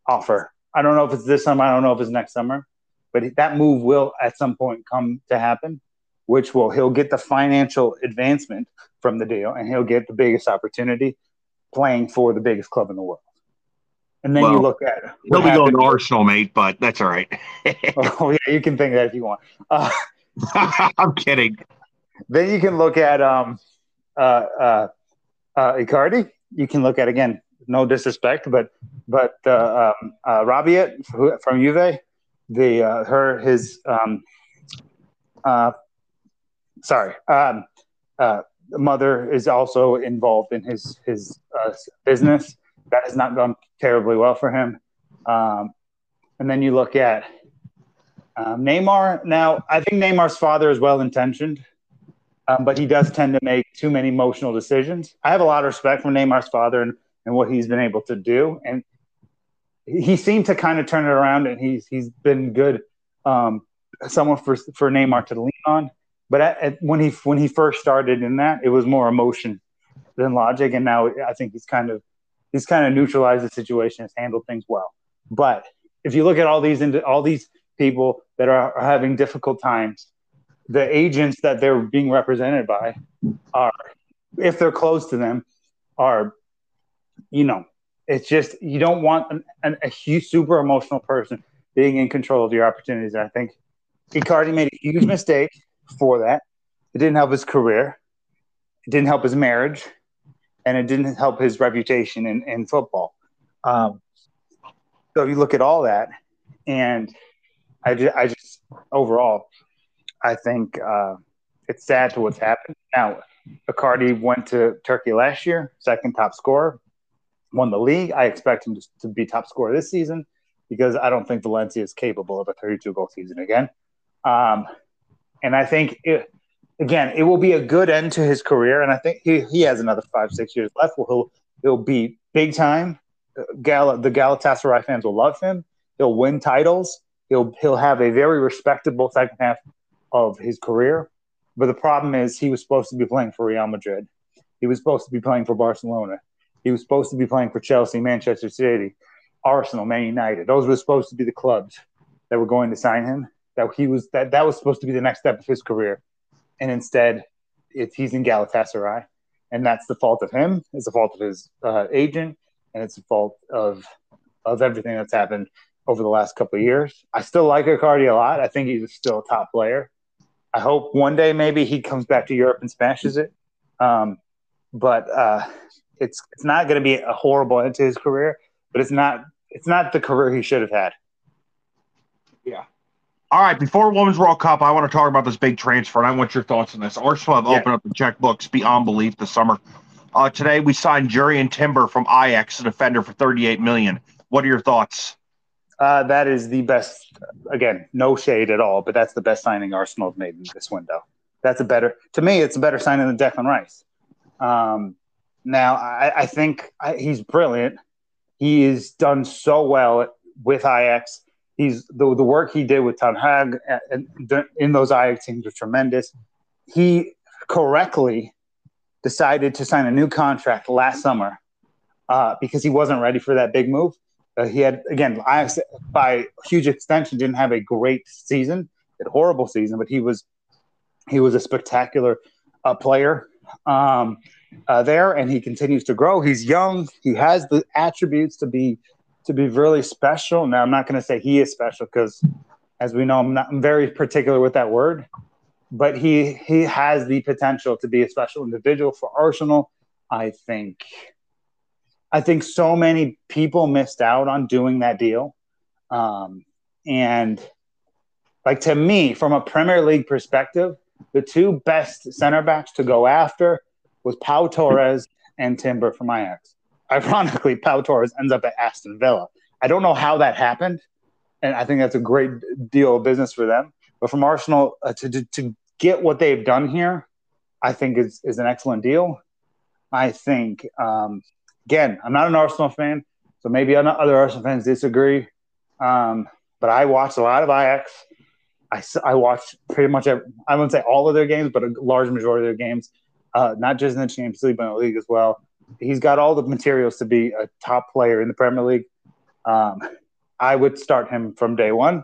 offer. I don't know if it's this summer. I don't know if it's next summer, but that move will at some point come to happen, which will he'll get the financial advancement from the deal, and he'll get the biggest opportunity, playing for the biggest club in the world. And then well, you look at he'll be going to Arsenal, mate, but that's all right. Oh, yeah, you can think that if you want. Uh, I'm kidding. Then you can look at um, uh, uh, uh, Icardi. You can look at, again, no disrespect, but but uh, um, uh, Rabiot from Juve, the uh, her his um, uh, sorry. Um, uh, mother is also involved in his his uh, business. That has not gone terribly well for him. Um, and then you look at um, Neymar. Now, I think Neymar's father is well-intentioned, um, but he does tend to make too many emotional decisions. I have a lot of respect for Neymar's father and, and what he's been able to do. And he seemed to kind of turn it around, and he's he's been good um, someone for for Neymar to lean on. But at, at, when he when he first started in that, it was more emotion than logic. And now I think he's kind of he's kind of neutralized the situation. Has handled things well. But if you look at all these into all these people that are, are having difficult times, the agents that they're being represented by are, if they're close to them, are, you know, it's just you don't want an, an, a huge, super emotional person being in control of your opportunities. And I think Icardi made a huge mistake for that. It didn't help his career. It didn't help his marriage. And it didn't help his reputation in, in football. Um, so you look at all that, and I just, I just overall, I think uh, it's sad to what's happened. Now, Icardi went to Turkey last year, second top scorer, won the league. I expect him to, to be top scorer this season because I don't think Valencia is capable of a thirty-two goal season again. Um, and I think, it, again, it will be a good end to his career, and I think he, he has another five, six years left. He'll, he'll be big time. Gal- the Galatasaray fans will love him. He'll win titles. He'll, he'll have a very respectable second half of his career. But the problem is he was supposed to be playing for Real Madrid. He was supposed to be playing for Barcelona. He was supposed to be playing for Chelsea, Manchester City, Arsenal, Man United. Those were supposed to be the clubs that were going to sign him. That he was that, that was supposed to be the next step of his career. And instead, it's, he's in Galatasaray. And that's the fault of him. It's the fault of his uh, agent. And it's the fault of of everything that's happened over the last couple of years. I still like Icardi a lot. I think he's still a top player. I hope one day maybe he comes back to Europe and smashes it. Um, but uh, it's it's not going to be a horrible end to his career, but it's not it's not the career he should have had. Yeah. All right, before Women's World Cup, I want to talk about this big transfer, and I want your thoughts on this. Arsenal have yeah. opened up the checkbooks beyond belief this summer. Uh, today we signed Jurriën Timber from Ajax, a defender, for thirty-eight million dollars. What are your thoughts? Uh, that is the best, again, no shade at all, but that's the best signing Arsenal have made in this window. That's a better, to me, it's a better signing than Declan Rice. Um, now, I, I think I, he's brilliant. He has done so well with Ajax. He's the, the work he did with Ten Hag in those Ajax teams was tremendous. He correctly decided to sign a new contract last summer uh, because he wasn't ready for that big move. Uh, he had, again, Ajax, by huge extension, didn't have a great season, a horrible season, but he was he was a spectacular uh, player um, uh, there, and he continues to grow. He's young. He has the attributes to be to be really special. Now, I'm not going to say he is special because, as we know, I'm, not, I'm very particular with that word, but he he has the potential to be a special individual for Arsenal, I think. I think so many people missed out on doing that deal. Um, and, like, to me, from a Premier League perspective, the two best center backs to go after was Pau Torres and Timber from Ajax. Ironically, Pau Torres ends up at Aston Villa. I don't know how that happened, and I think that's a great deal of business for them. But from Arsenal, uh, to, to to get what they've done here, I think is, is an excellent deal. I think um, – Again, I'm not an Arsenal fan, so maybe other Arsenal fans disagree. Um, but I watched a lot of Ajax. I, I watched pretty much every, I wouldn't say all of their games, but a large majority of their games, uh, not just in the Champions League, but in the league as well. He's got all the materials to be a top player in the Premier League. Um, I would start him from day one.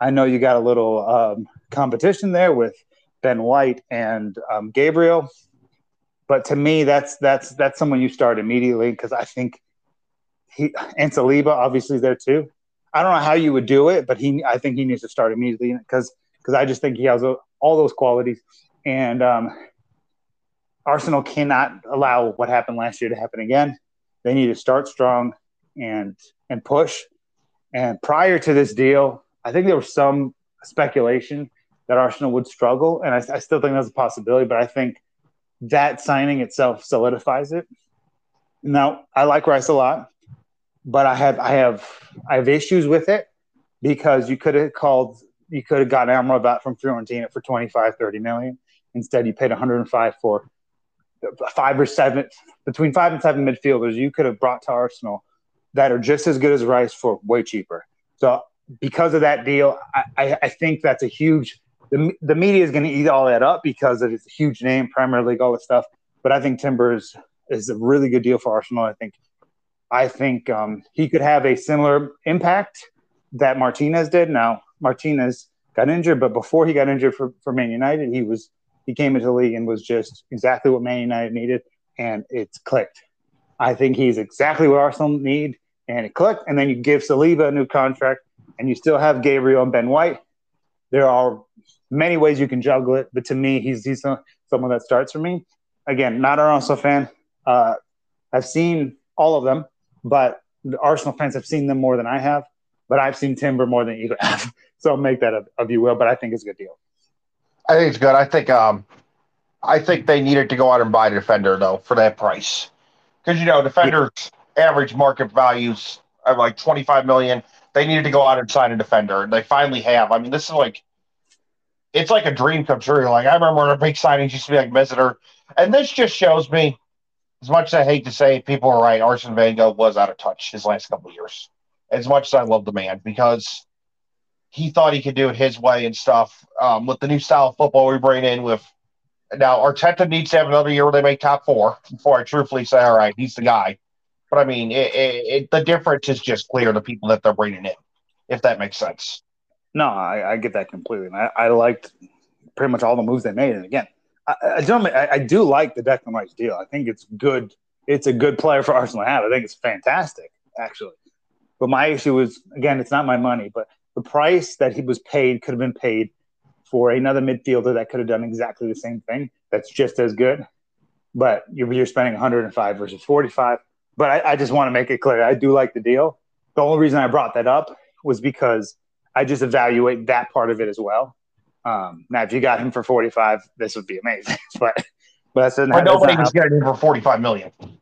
I know you got a little um, competition there with Ben White and um, Gabriel. But to me, that's that's that's someone you start immediately because I think he and Saliba obviously there too. I don't know how you would do it, but he I think he needs to start immediately because because I just think he has a, all those qualities. And um, Arsenal cannot allow what happened last year to happen again. They need to start strong and and push. And prior to this deal, I think there was some speculation that Arsenal would struggle, and I, I still think that's a possibility. But I think that signing itself solidifies it. Now, I like Rice a lot, but I have I have I have issues with it because you could have called you could have gotten Amrabat from Fiorentina for twenty-five, thirty million. Instead, you paid one hundred five for five or seven between five and seven midfielders you could have brought to Arsenal that are just as good as Rice for way cheaper. So because of that deal, I, I, I think that's a huge the, – the media is going to eat all that up because of it's a huge name, Premier League, all that stuff. But I think Timber is, is a really good deal for Arsenal. I think I think um, he could have a similar impact that Martinez did. Now, Martinez got injured, but before he got injured for, for Man United, he was he came into the league and was just exactly what Man United needed, and it's clicked. I think he's exactly what Arsenal need, and it clicked. And then you give Saliba a new contract, and you still have Gabriel and Ben White. There are many ways you can juggle it, but to me, he's, he's someone that starts for me. Again, not an Arsenal fan. Uh, I've seen all of them, but the Arsenal fans have seen them more than I have. But I've seen Timber more than you have. So make that of, of you will, but I think it's a good deal. I think it's good. I think um, I think they needed to go out and buy a defender, though, for that price. Because, you know, defenders' yeah. average market values are like twenty-five million dollars. They needed to go out and sign a defender, and they finally have. I mean, this is like – it's like a dream come true. Like, I remember when our big signings used to be like Mesut. And this just shows me, as much as I hate to say it, people are right, Arsene Wenger was out of touch his last couple of years, as much as I love the man, because he thought he could do it his way and stuff. Um, with the new style of football we bring in with – Now, Arteta needs to have another year where they make top four before I truthfully say, all right, he's the guy. But, I mean, it, it, it, the difference is just clear to people that they're bringing in, if that makes sense. No, I, I get that completely. I, I liked pretty much all the moves they made. And, again, I, I, gentlemen, I, I do like the Declan Rice deal. I think it's good. It's a good player for Arsenal to have. I think it's fantastic, actually. But my issue is, again, it's not my money, but the price that he was paid could have been paid for another midfielder that could have done exactly the same thing that's just as good, but you're, you're spending one hundred five versus forty-five. But I, I just want to make it clear, I do like the deal. The only reason I brought that up was because I just evaluate that part of it as well. Um, now, if you got him for forty-five, this would be amazing. but but that's not, nobody was getting him for forty-five million dollars.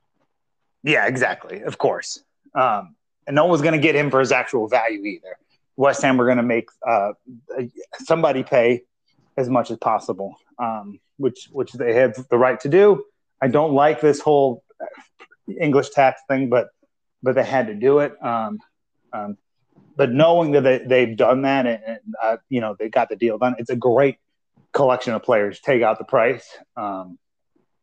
Yeah, exactly. Of course. Um, and no one's going to get him for his actual value either. West Ham were going to make uh, somebody pay as much as possible, um, which which they have the right to do. I don't like this whole English tax thing, but but they had to do it. Um, um, but knowing that they, they've done that and, and uh, you know, they got the deal done, it's a great collection of players. Take out the price. Um,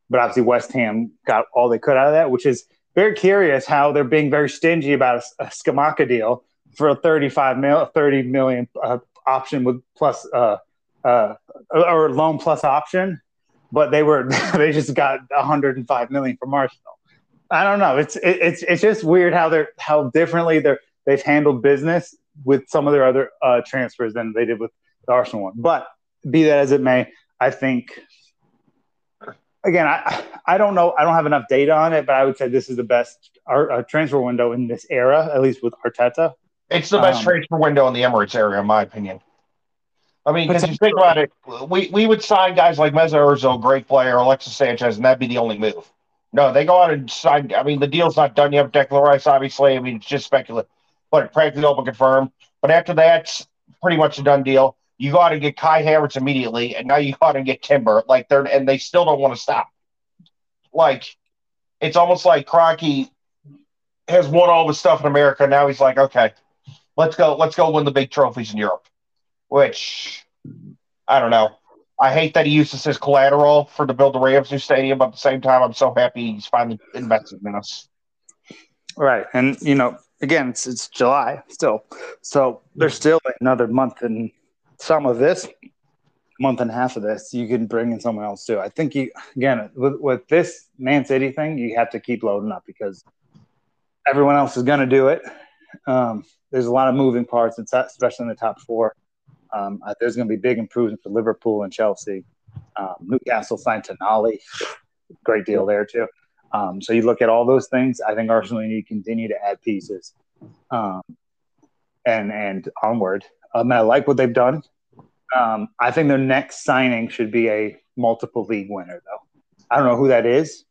but obviously West Ham got all they could out of that, which is very curious how they're being very stingy about a, a Scamacca deal for a thirty-five mil, thirty million uh, option with plus uh, uh, or loan plus option, but they were they just got one hundred five million from Arsenal. I don't know. It's it, it's it's just weird how they're how differently they they've handled business with some of their other uh, transfers than they did with the Arsenal one. But be that as it may, I think again I I don't know I don't have enough data on it, but I would say this is the best our, our transfer window in this era, at least with Arteta. It's the best um, transfer window in the Emirates area, in my opinion. I mean, because you think about it, we, we would sign guys like Mesut Ozil, great player, Alexis Sanchez, and that'd be the only move. No, they go out and sign. I mean, the deal's not done yet with Declan Rice, obviously. I mean, it's just speculative, but practically open confirmed. But after that's pretty much a done deal. You go out and get Kai Havertz immediately, and now you go out and get Timber. Like they're and they still don't want to stop. Like it's almost like Kroenke has won all the stuff in America. Now he's like, okay. Let's go. Let's go win the big trophies in Europe, which I don't know. I hate that he uses his collateral for to build the Rams' new stadium, but at the same time, I'm so happy he's finally invested in us. Right, and you know, again, it's, it's July still, so there's still another month and some of this month and a half of this. You can bring in someone else too. I think you again with, with this Man City thing, you have to keep loading up because everyone else is going to do it. Um, there's a lot of moving parts, especially in the top four. Um, there's going to be big improvements for Liverpool and Chelsea. Um, Newcastle signed Tonali. Great deal there, too. Um, so you look at all those things. I think Arsenal need to continue to add pieces um, and and onward. Um, I like what they've done. Um, I think their next signing should be a multiple league winner, though. I don't know who that is.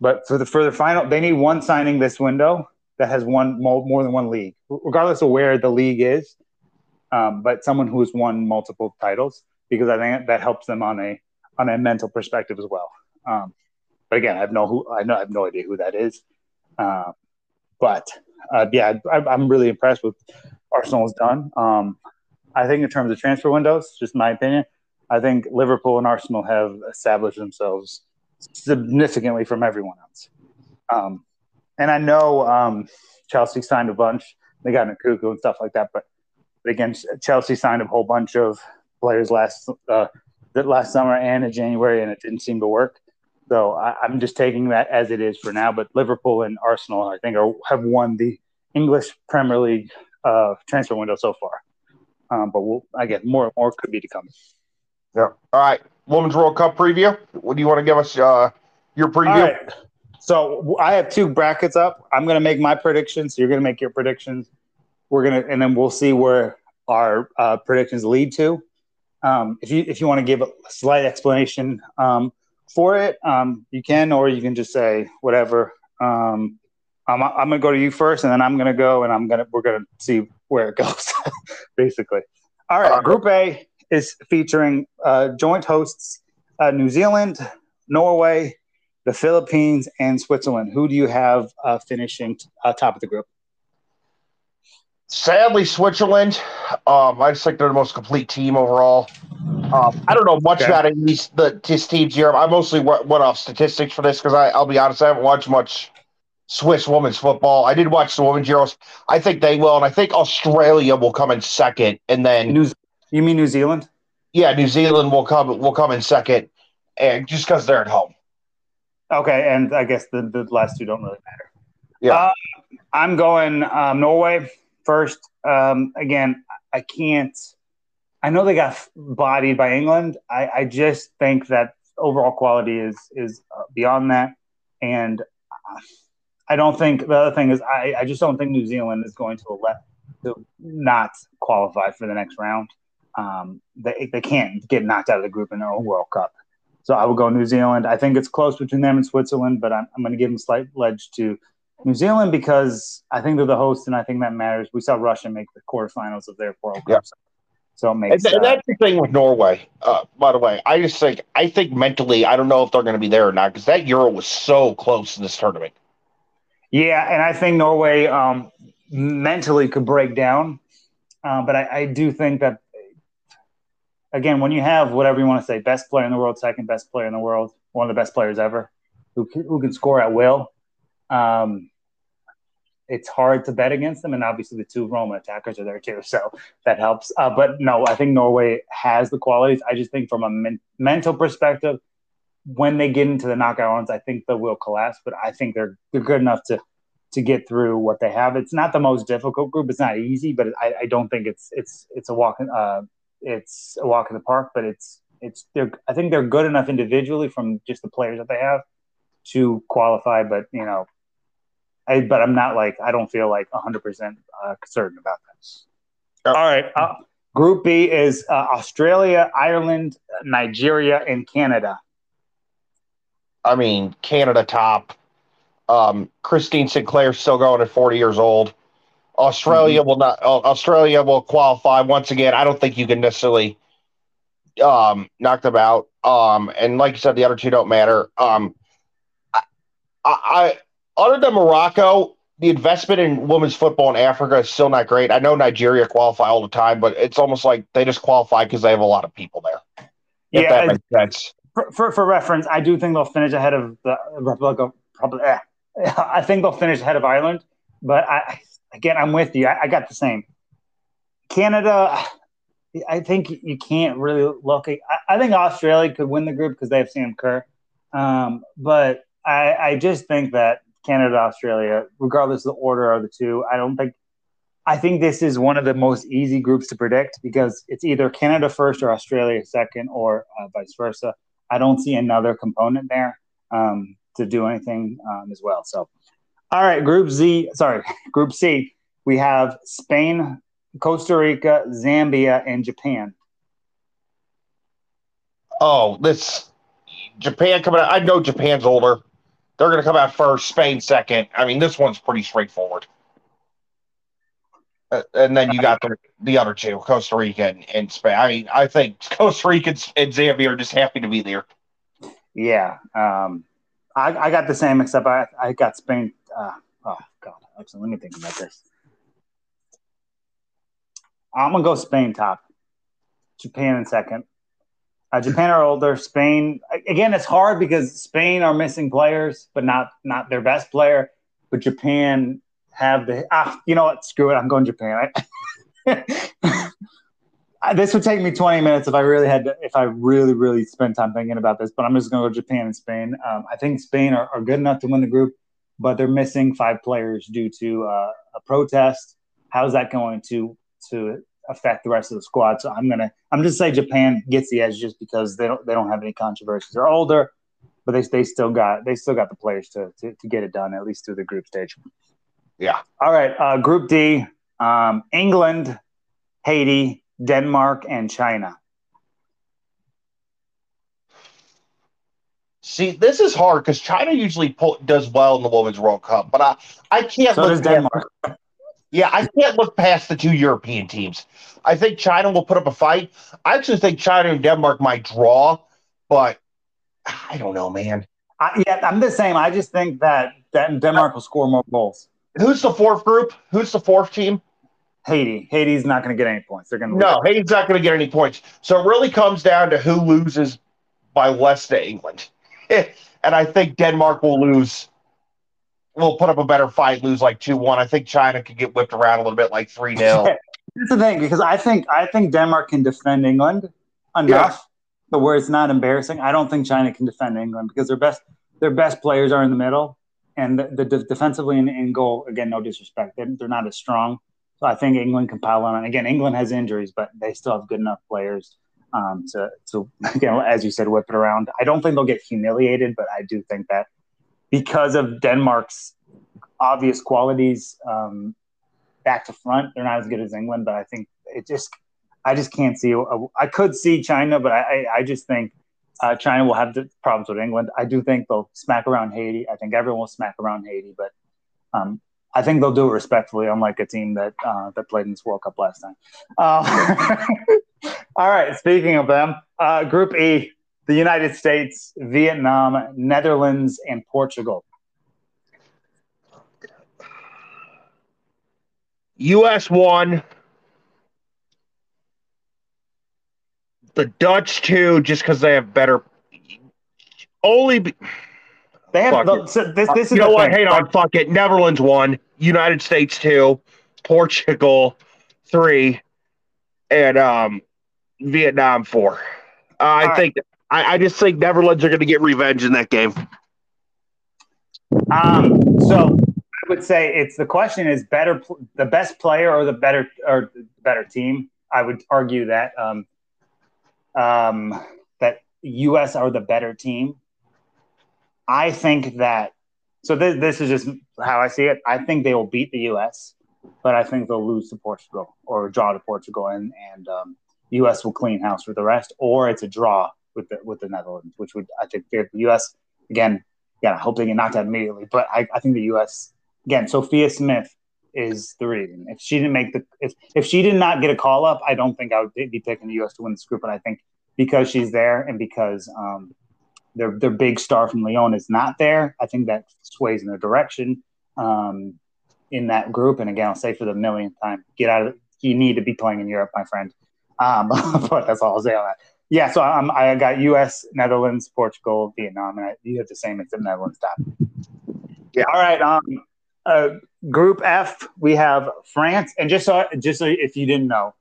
But for the, for the final, they need one signing this window that has won more than one league, regardless of where the league is, um, but someone who has won multiple titles, because I think that helps them on a on a mental perspective as well. Um, but again, I have no who I know I have no idea who that is. Uh, but uh, yeah, I, I'm really impressed with Arsenal's done. Um, I think in terms of transfer windows, just my opinion, I think Liverpool and Arsenal have established themselves significantly from everyone else. Um, and I know um, Chelsea signed a bunch. They got Nkunku and stuff like that. But, but again, Chelsea signed a whole bunch of players last uh, last summer and in January, and it didn't seem to work. So I, I'm just taking that as it is for now. But Liverpool and Arsenal, I think, are, have won the English Premier League uh, transfer window so far. Um, but we'll, again, more more could be to come. Yeah. All right. Women's World Cup preview. What do you want to give us uh, your preview? Right. So I have two brackets up. I'm going to make my predictions. You're going to make your predictions. We're going to, and then we'll see where our uh, predictions lead to. Um, if you if you want to give a slight explanation um, for it, um, you can, or you can just say whatever. Um, I'm I'm going to go to you first, and then I'm going to go, and I'm going to we're going to see where it goes, basically. All right. Uh, Group A is featuring uh, joint hosts uh, New Zealand, Norway, the Philippines, and Switzerland. Who do you have uh, finishing uh, top of the group? Sadly, Switzerland. Um, I just think they're the most complete team overall. Um, I don't know much okay. about at least the these teams here. I mostly went off statistics for this because I'll be honest, I haven't watched much Swiss women's football. I did watch the women's Euros. I think they will, and I think Australia will come in second, and then New- you mean New Zealand? Yeah, New Zealand will come will come in second, and just because they're at home. Okay, and I guess the, the last two don't really matter. Yeah, uh, I'm going um, Norway first. Um, again, I can't. I know they got bodied by England. I, I just think that overall quality is is beyond that, and I don't think the other thing is I, I just don't think New Zealand is going to elect to not qualify for the next round. Um, they they can't get knocked out of the group in their own World Cup. So I will go New Zealand. I think it's close between them and Switzerland, but I'm, I'm going to give them slight ledge to New Zealand because I think they're the hosts, and I think that matters. We saw Russia make the quarterfinals of their World Cup, so, so it makes. And, uh, and that's the thing with Norway. Uh, by the way, I just think I think mentally, I don't know if they're going to be there or not because that Euro was so close in this tournament. Yeah, and I think Norway um, mentally could break down, uh, but I, I do think that. Again, when you have whatever you want to say, best player in the world, second best player in the world, one of the best players ever, who who can score at will, um, it's hard to bet against them. And obviously the two Roma attackers are there too, so that helps. Uh, but no, I think Norway has the qualities. I just think from a men- mental perspective, when they get into the knockout rounds, I think they will collapse. But I think they're they're good enough to to get through what they have. It's not the most difficult group. It's not easy, but I, I don't think it's it's it's a walk in uh, – It's a walk in the park, but it's it's. They're, I think they're good enough individually from just the players that they have to qualify. But you know, I, but I'm not like I don't feel like one hundred percent uh, certain about this. All right, uh, Group B is uh, Australia, Ireland, Nigeria, and Canada. I mean, Canada top. Um, Christine Sinclair still going at forty years old. Australia mm-hmm. will not. Uh, Australia will qualify once again. I don't think you can necessarily um, knock them out. Um, and like you said, the other two don't matter. Um, I, I, other than Morocco, the investment in women's football in Africa is still not great. I know Nigeria qualify all the time, but it's almost like they just qualify because they have a lot of people there. If yeah, that makes sense. For, for for reference, I do think they'll finish ahead of the Republic of. Probably, eh. I think they'll finish ahead of Ireland, but I. Again, I'm with you. I, I got the same. Canada, I think you can't really look at – I think Australia could win the group because they have Sam Kerr. Um, but I, I just think that Canada, Australia, regardless of the order of the two, I don't think – I think this is one of the most easy groups to predict because it's either Canada first or Australia second or uh, vice versa. I don't see another component there um, to do anything um, as well. So – All right, Group Z, sorry, Group C. We have Spain, Costa Rica, Zambia, and Japan. Oh, this Japan coming out. I know Japan's older. They're going to come out first, Spain second. I mean, this one's pretty straightforward. Uh, and then you got the, the other two, Costa Rica and, and Spain. I mean, I think Costa Rica and Zambia are just happy to be there. Yeah. Um, I, I got the same, except I, I got Spain. Uh, oh, God. Actually, let me think about this. I'm going to go Spain top, Japan in second. Uh, Japan are older. Spain, again, it's hard because Spain are missing players, but not not their best player. But Japan have the ah, – you know what? Screw it. I'm going Japan. I, this would take me twenty minutes if I really had to – if I really, really spent time thinking about this. But I'm just going to go Japan and Spain. Um, I think Spain are, are good enough to win the group, but they're missing five players due to uh, a protest. How is that going to to affect the rest of the squad? So I'm gonna I'm just say Japan gets the edge just because they don't they don't have any controversies. They're older, but they they still got they still got the players to to, to get it done, at least through the group stage. Yeah. All right. Uh, Group D: um, England, Haiti, Denmark, and China. See, this is hard because China usually pull, does well in the Women's World Cup, but I I can't. So does Denmark. At- Yeah, I can't look past the two European teams. I think China will put up a fight. I actually think China and Denmark might draw, but I don't know, man. I, yeah, I'm the same. I just think that, that Denmark will score more goals. Who's the fourth group? Who's the fourth team? Haiti. Haiti's not going to get any points. They're going to No, lose. Haiti's not going to get any points. So it really comes down to who loses by less to England. And I think Denmark will lose. We'll put up a better fight, lose like two one. I think China could get whipped around a little bit, like three nil. Yeah. That's the thing, because I think I think Denmark can defend England enough, yeah. But where it's not embarrassing. I don't think China can defend England because their best their best players are in the middle, and the, the de- defensively in, in goal, again, no disrespect, they're, they're not as strong. So I think England can pile on. And again, England has injuries, but they still have good enough players um, to, to, again, as you said, whip it around. I don't think they'll get humiliated, but I do think that because of Denmark's obvious qualities, um, back to front, they're not as good as England. But I think it just—I just can't see. A, I could see China, but I—I I just think uh, China will have the problems with England. I do think they'll smack around Haiti. I think everyone will smack around Haiti, but um, I think they'll do it respectfully, unlike a team that uh, that played in this World Cup last time. Uh, all right. Speaking of them, uh, Group E. The United States, Vietnam, Netherlands, and Portugal. U S won. The Dutch too, just because they have better. Only be- they have. The, so this, this is you know what? Hang on. Fuck it. Netherlands won. United States two. Portugal three, and um, Vietnam four. Uh, I right. think. I, I just think Netherlands are going to get revenge in that game. Um, so I would say it's the question is better the best player or the better or the better team. I would argue that um, um, that U S are the better team. I think that so this this is just how I see it. I think they will beat the U S, but I think they'll lose to Portugal or draw to Portugal, and and um, U S will clean house with the rest, or it's a draw with the with the Netherlands, which would, I think, the U S again, yeah, I hope they get knocked out immediately. But I, I think the U S again, Sophia Smith is the reason. If she didn't make the if, if she did not get a call up, I don't think I would be picking the U S to win this group. And I think because she's there and because um their their big star from Lyon is not there, I think that sways in their direction um in that group. And again, I'll say for the millionth time, get out of you need to be playing in Europe, my friend. Um but that's all I'll say on that. Yeah, so um, I got U S, Netherlands, Portugal, Vietnam, and I, you have the same as the Netherlands top. Yeah. All right. Um, uh, group F, we have France, and just so just so if you didn't know,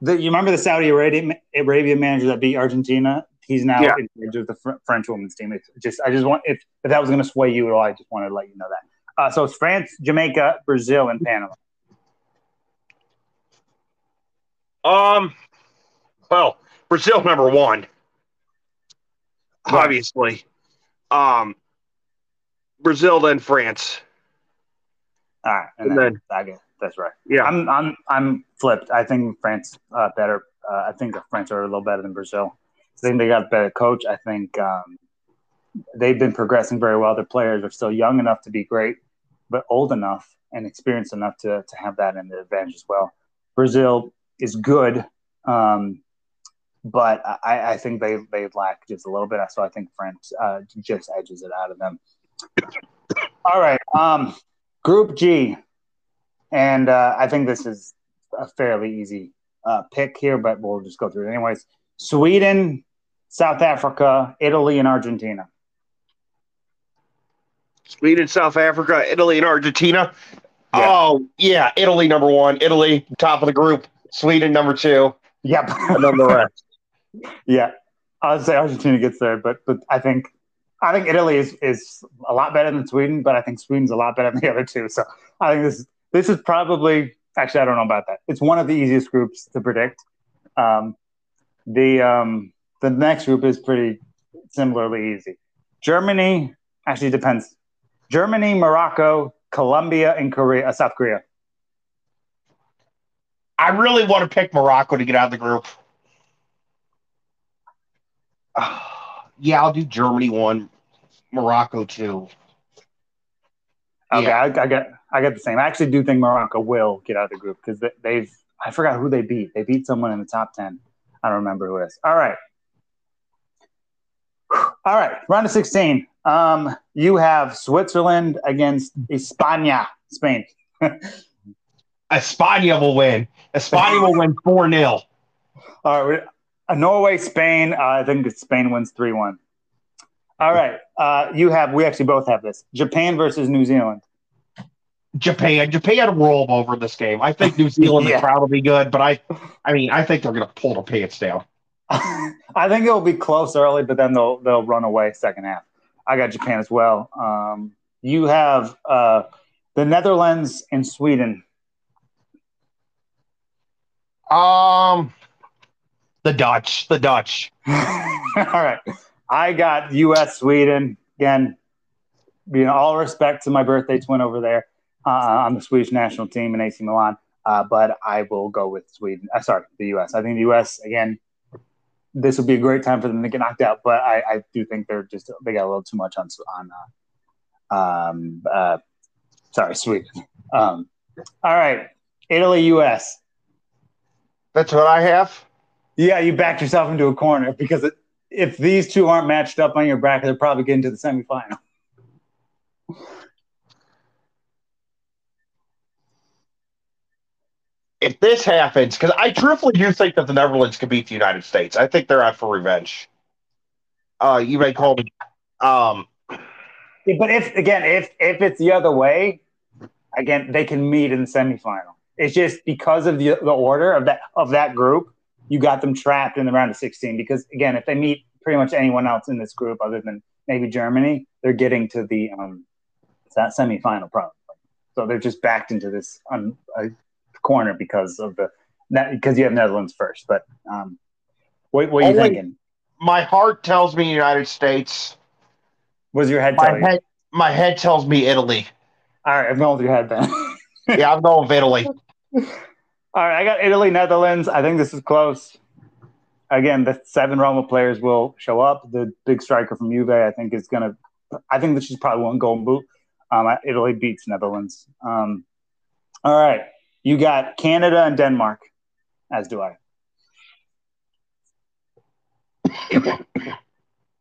the, you remember the Saudi Arabia, Arabia manager that beat Argentina? He's now yeah. in charge of the fr- French women's team. It's just I just want if, if that was going to sway you at all, I just wanted to let you know that. Uh, so it's France, Jamaica, Brazil, and Panama. Um. Well. Brazil number one, obviously. Um, Brazil then France. All right, and, and then, then I guess that's right. Yeah, I'm I'm I'm flipped. I think France uh, better. Uh, I think the French are a little better than Brazil. I think they got a better coach. I think um, they've been progressing very well. Their players are still young enough to be great, but old enough and experienced enough to to have that in their advantage as well. Brazil is good. Um, But I, I think they, they lack just a little bit. So I think France uh, just edges it out of them. All right. Um, Group G. And uh, I think this is a fairly easy uh, pick here, but we'll just go through it anyways. Sweden, South Africa, Italy, and Argentina. Sweden, South Africa, Italy, and Argentina. Yeah. Oh, yeah, Italy number one. Italy, top of the group. Sweden number two. Yep. And then the rest. Yeah. I would say Argentina gets there, but but I think I think Italy is, is a lot better than Sweden, but I think Sweden's a lot better than the other two. So I think this this is probably actually I don't know about that. It's one of the easiest groups to predict. Um, the um, the next group is pretty similarly easy. Germany actually depends. Germany, Morocco, Colombia, and Korea, uh, South Korea. I really want to pick Morocco to get out of the group. Uh, yeah, I'll do Germany one, Morocco two. Okay, yeah. I, I got I got the same. I actually do think Morocco will get out of the group because they, they've – I forgot who they beat. They beat someone in the top ten. I don't remember who it is. All right. All right, round of sixteen. Um, you have Switzerland against España, Spain. España will win. España will win four nil. All right. Norway, Spain. Uh, I think Spain wins three one. All right. Uh, you have – we actually both have this. Japan versus New Zealand. Japan. Japan roll over this game. I think New Zealand yeah. is probably good, but I I mean, I think they're going to pull the pants down. I think it will be close early, but then they'll they'll run away second half. I got Japan as well. Um, you have uh, the Netherlands and Sweden. Um, the Dutch, the Dutch. All right, I got U S Sweden again. You know, all respect to my birthday twin over there uh, on the Swedish national team in A C Milan, uh, but I will go with Sweden. Uh, sorry, the U S. I think the U S again. This would be a great time for them to get knocked out, but I, I do think they're just they got a little too much on on. Uh, um, uh, sorry, Sweden. Um, all right, Italy, U S. That's what I have. Yeah, you backed yourself into a corner because it, if these two aren't matched up on your bracket, they're probably getting to the semifinal. If this happens, because I truthfully do think that the Netherlands could beat the United States. I think they're out for revenge. Uh, you may call it. Um, yeah, but if again, if if it's the other way, again they can meet in the semifinal. It's just because of the the order of that of that group, you got them trapped in the round of sixteen. Because again, if they meet pretty much anyone else in this group other than maybe Germany, they're getting to the um, that semifinal probably. So they're just backed into this. Um, uh, corner because of the because you have Netherlands first, but um, what, what are you Only, thinking? My heart tells me United States. Was your head? My head, you? my head tells me Italy. All right, I'm going with your head then. Yeah, I'm going with Italy. All right, I got Italy, Netherlands. I think this is close. Again, the seven Roma players will show up. The big striker from Juve, I think, is gonna. I think that she's probably won Golden Boot. Um, Italy beats Netherlands. Um, all right. You got Canada and Denmark, as do I.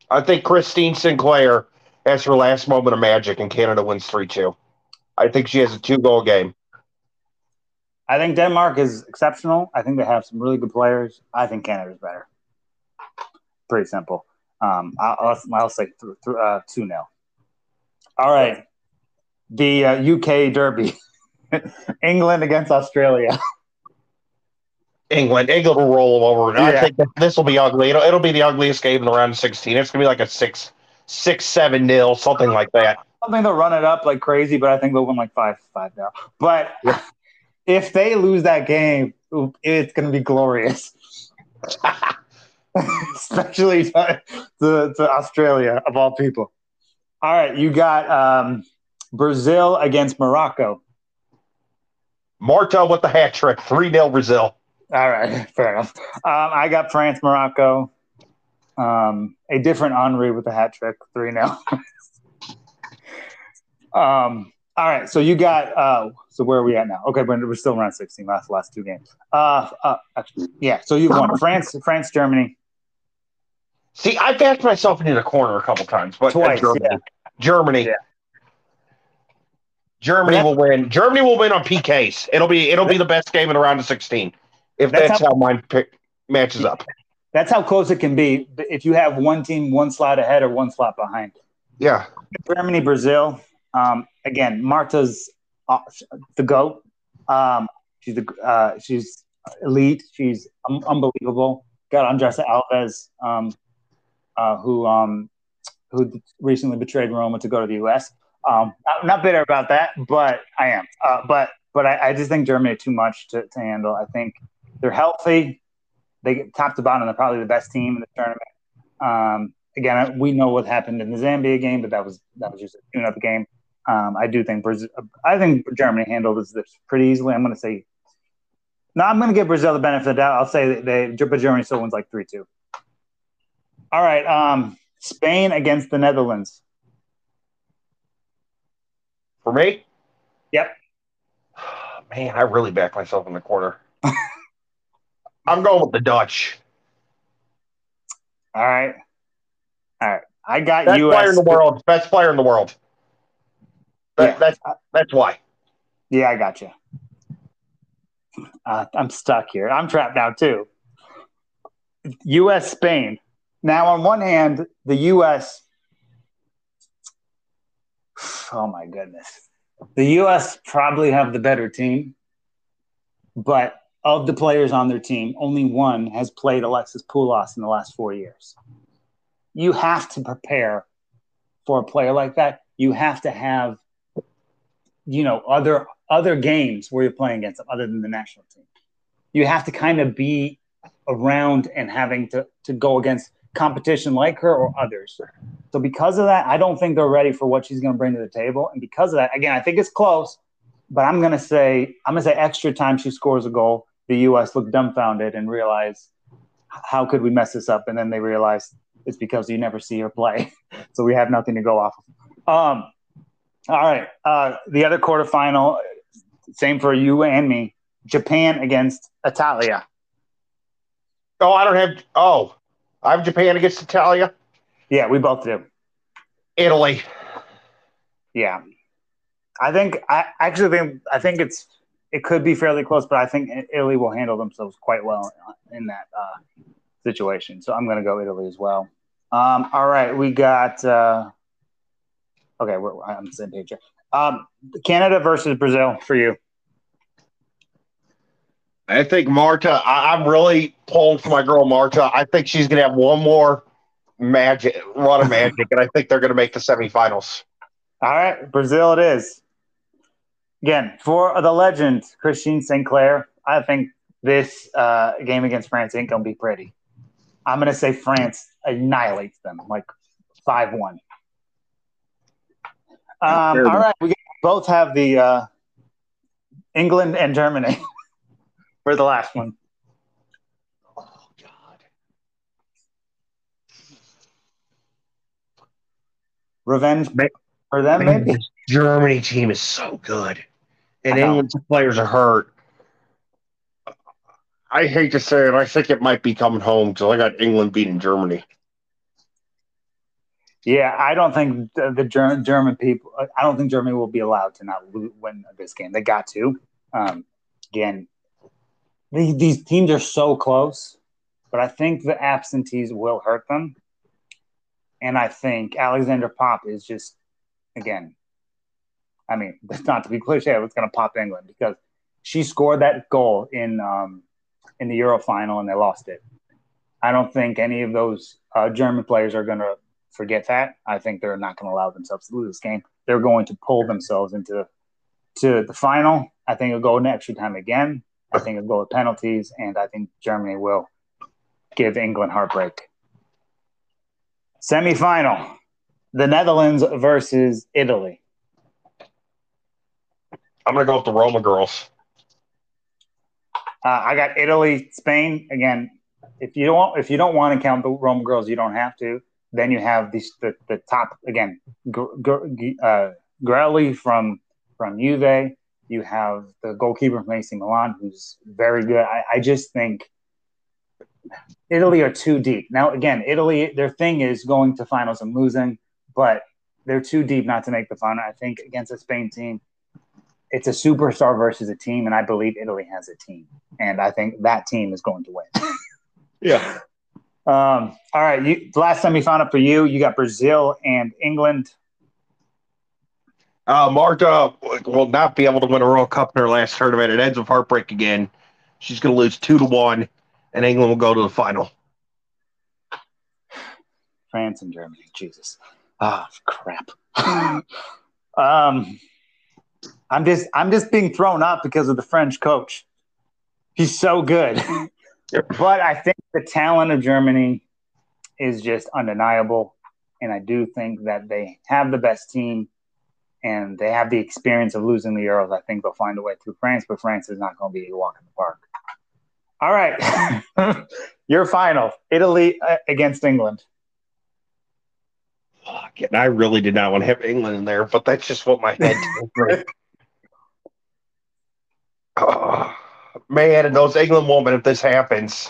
I think Christine Sinclair has her last moment of magic, and Canada wins three two. I think she has a two-goal game. I think Denmark is exceptional. I think they have some really good players. I think Canada's better. Pretty simple. Um, I'll, I'll say th- th- uh, two nil. All right. The uh, U K Derby. England against Australia. England. England will roll over. Yeah. I think this will be ugly. It'll, it'll be the ugliest game in the round of sixteen. It's going to be like a six, six, seven nil, something like that. I don't think they'll run it up like crazy, but I think they'll win like five, five now. But yeah. If they lose that game, it's going to be glorious. Especially to, to, to Australia, of all people. All right, you got um, Brazil against Morocco. Marto with the hat trick, three nil Brazil. All right, fair enough. Um, I got France, Morocco. Um, a different Henry with the hat trick, three nil. um, all right, so you got uh, – so where are we at now? Okay, we're, we're still around sixteen, last last two games. Uh, uh, actually, yeah, so you've won France, France, Germany. See, I backed myself into the corner a couple times. But Twice, Germany. Yeah. Germany. Yeah. Germany will win. Germany will win on P Ks. It'll be it'll be the best game in the round of sixteen. if that's, that's how, how mine pick matches up. That's how close it can be if you have one team one slot ahead or one slot behind. Yeah. Germany, Brazil. Um, again, Marta's uh, the GOAT. Um, she's the uh, she's elite. She's um, unbelievable. Got Andressa Alves, um, uh, who um, who recently betrayed Roma to go to the U S. Um, I'm not bitter about that, but I am. Uh, but but I, I just think Germany are too much to, to handle. I think they're healthy. They get top to bottom. They're probably the best team in the tournament. Um, again, we know what happened in the Zambia game, but that was that was just a tune-up game. Um, I do think Brazil, I think Germany handled this pretty easily. I'm going to say no. I'm going to give Brazil the benefit of the doubt. I'll say they, but Germany still wins like three two. All right, um, Spain against the Netherlands. For me? Yep. Man, I really backed myself in the corner. I'm going with the Dutch. All right. All right. I got best U S. Best player in the world. Best player in the world. That, yeah. That's that's why. Yeah, I got you. Uh, I'm stuck here. I'm trapped now, too. U S, Spain. Now, on one hand, the U S – oh, my goodness. The U S probably have the better team, but of the players on their team, only one has played Alexis Poulas in the last four years. You have to prepare for a player like that. You have to have, you know, other other games where you're playing against them other than the national team. You have to kind of be around and having to, to go against competition like her or others. So because of that, I don't think they're ready for what she's going to bring to the table. And because of that, again, I think it's close, but I'm going to say I'm going to say extra time she scores a goal, the U S look dumbfounded and realize, how could we mess this up? And then they realize it's because you never see her play. So we have nothing to go off of. Um, all right. Uh, the other quarterfinal, same for you and me, Japan against Italia. Oh, I don't have – oh, I have Japan against Italia. Yeah, we both do. Italy. Yeah, I think I actually think I think it's it could be fairly close, but I think Italy will handle themselves quite well in that uh, situation. So I'm going to go Italy as well. Um, all right, we got uh, okay. We're on the same page here. Um, Canada versus Brazil for you. I think Marta. I, I'm really pulling for my girl Marta. I think she's going to have one more. Magic, a lot of magic, and I think they're going to make the semifinals. All right, Brazil it is. Again, for the legend, Christine Sinclair, I think this uh, game against France ain't going to be pretty. I'm going to say France annihilates them, like five one. Um, all right, we both have the uh, England and Germany for the last one. Revenge for them, man, maybe? This Germany team is so good. And England's players are hurt. I hate to say it. I think it might be coming home because I got England beating Germany. Yeah, I don't think the, the German, German people – I don't think Germany will be allowed to not win this game. They got to. Um, again, these, these teams are so close, but I think the absentees will hurt them. And I think Alexander Pop is just, again, I mean, that's not to be cliche, but it's going to pop England because she scored that goal in um, in the Euro final and they lost it. I don't think any of those uh, German players are going to forget that. I think they're not going to allow themselves to lose this game. They're going to pull themselves into to the final. I think it'll go into extra time again. I think it'll go with penalties, and I think Germany will give England heartbreak. Semi-final, the Netherlands versus Italy. I'm going to go with the Roma girls. Uh, I got Italy, Spain. Again, if you don't if you don't want to count the Roma girls, you don't have to. Then you have the, the, the top, again, G- uh, Grelli from, from Juve. You have the goalkeeper from A C Milan, who's very good. I, I just think Italy are too deep. Now, again, Italy, their thing is going to finals and losing, but they're too deep not to make the final. I think against a Spain team, it's a superstar versus a team, and I believe Italy has a team, and I think that team is going to win. Yeah. Um, all right. You, last time we found up for you, you got Brazil and England. Uh, Marta will not be able to win a World Cup in her last tournament. It ends with heartbreak again. She's going to lose two to one, and England will go to the final. France and Germany. Jesus. Ah, oh, crap. um, I'm just, I'm just being thrown up because of the French coach. He's so good. But I think the talent of Germany is just undeniable, and I do think that they have the best team, and they have the experience of losing the Euros. I think they'll find a way through France, but France is not going to be a walk in the park. All right. Your final, Italy uh, against England. Fuck, and I really did not want to have England in there, but that's just what my head did. Oh. Man, and those England women, if this happens,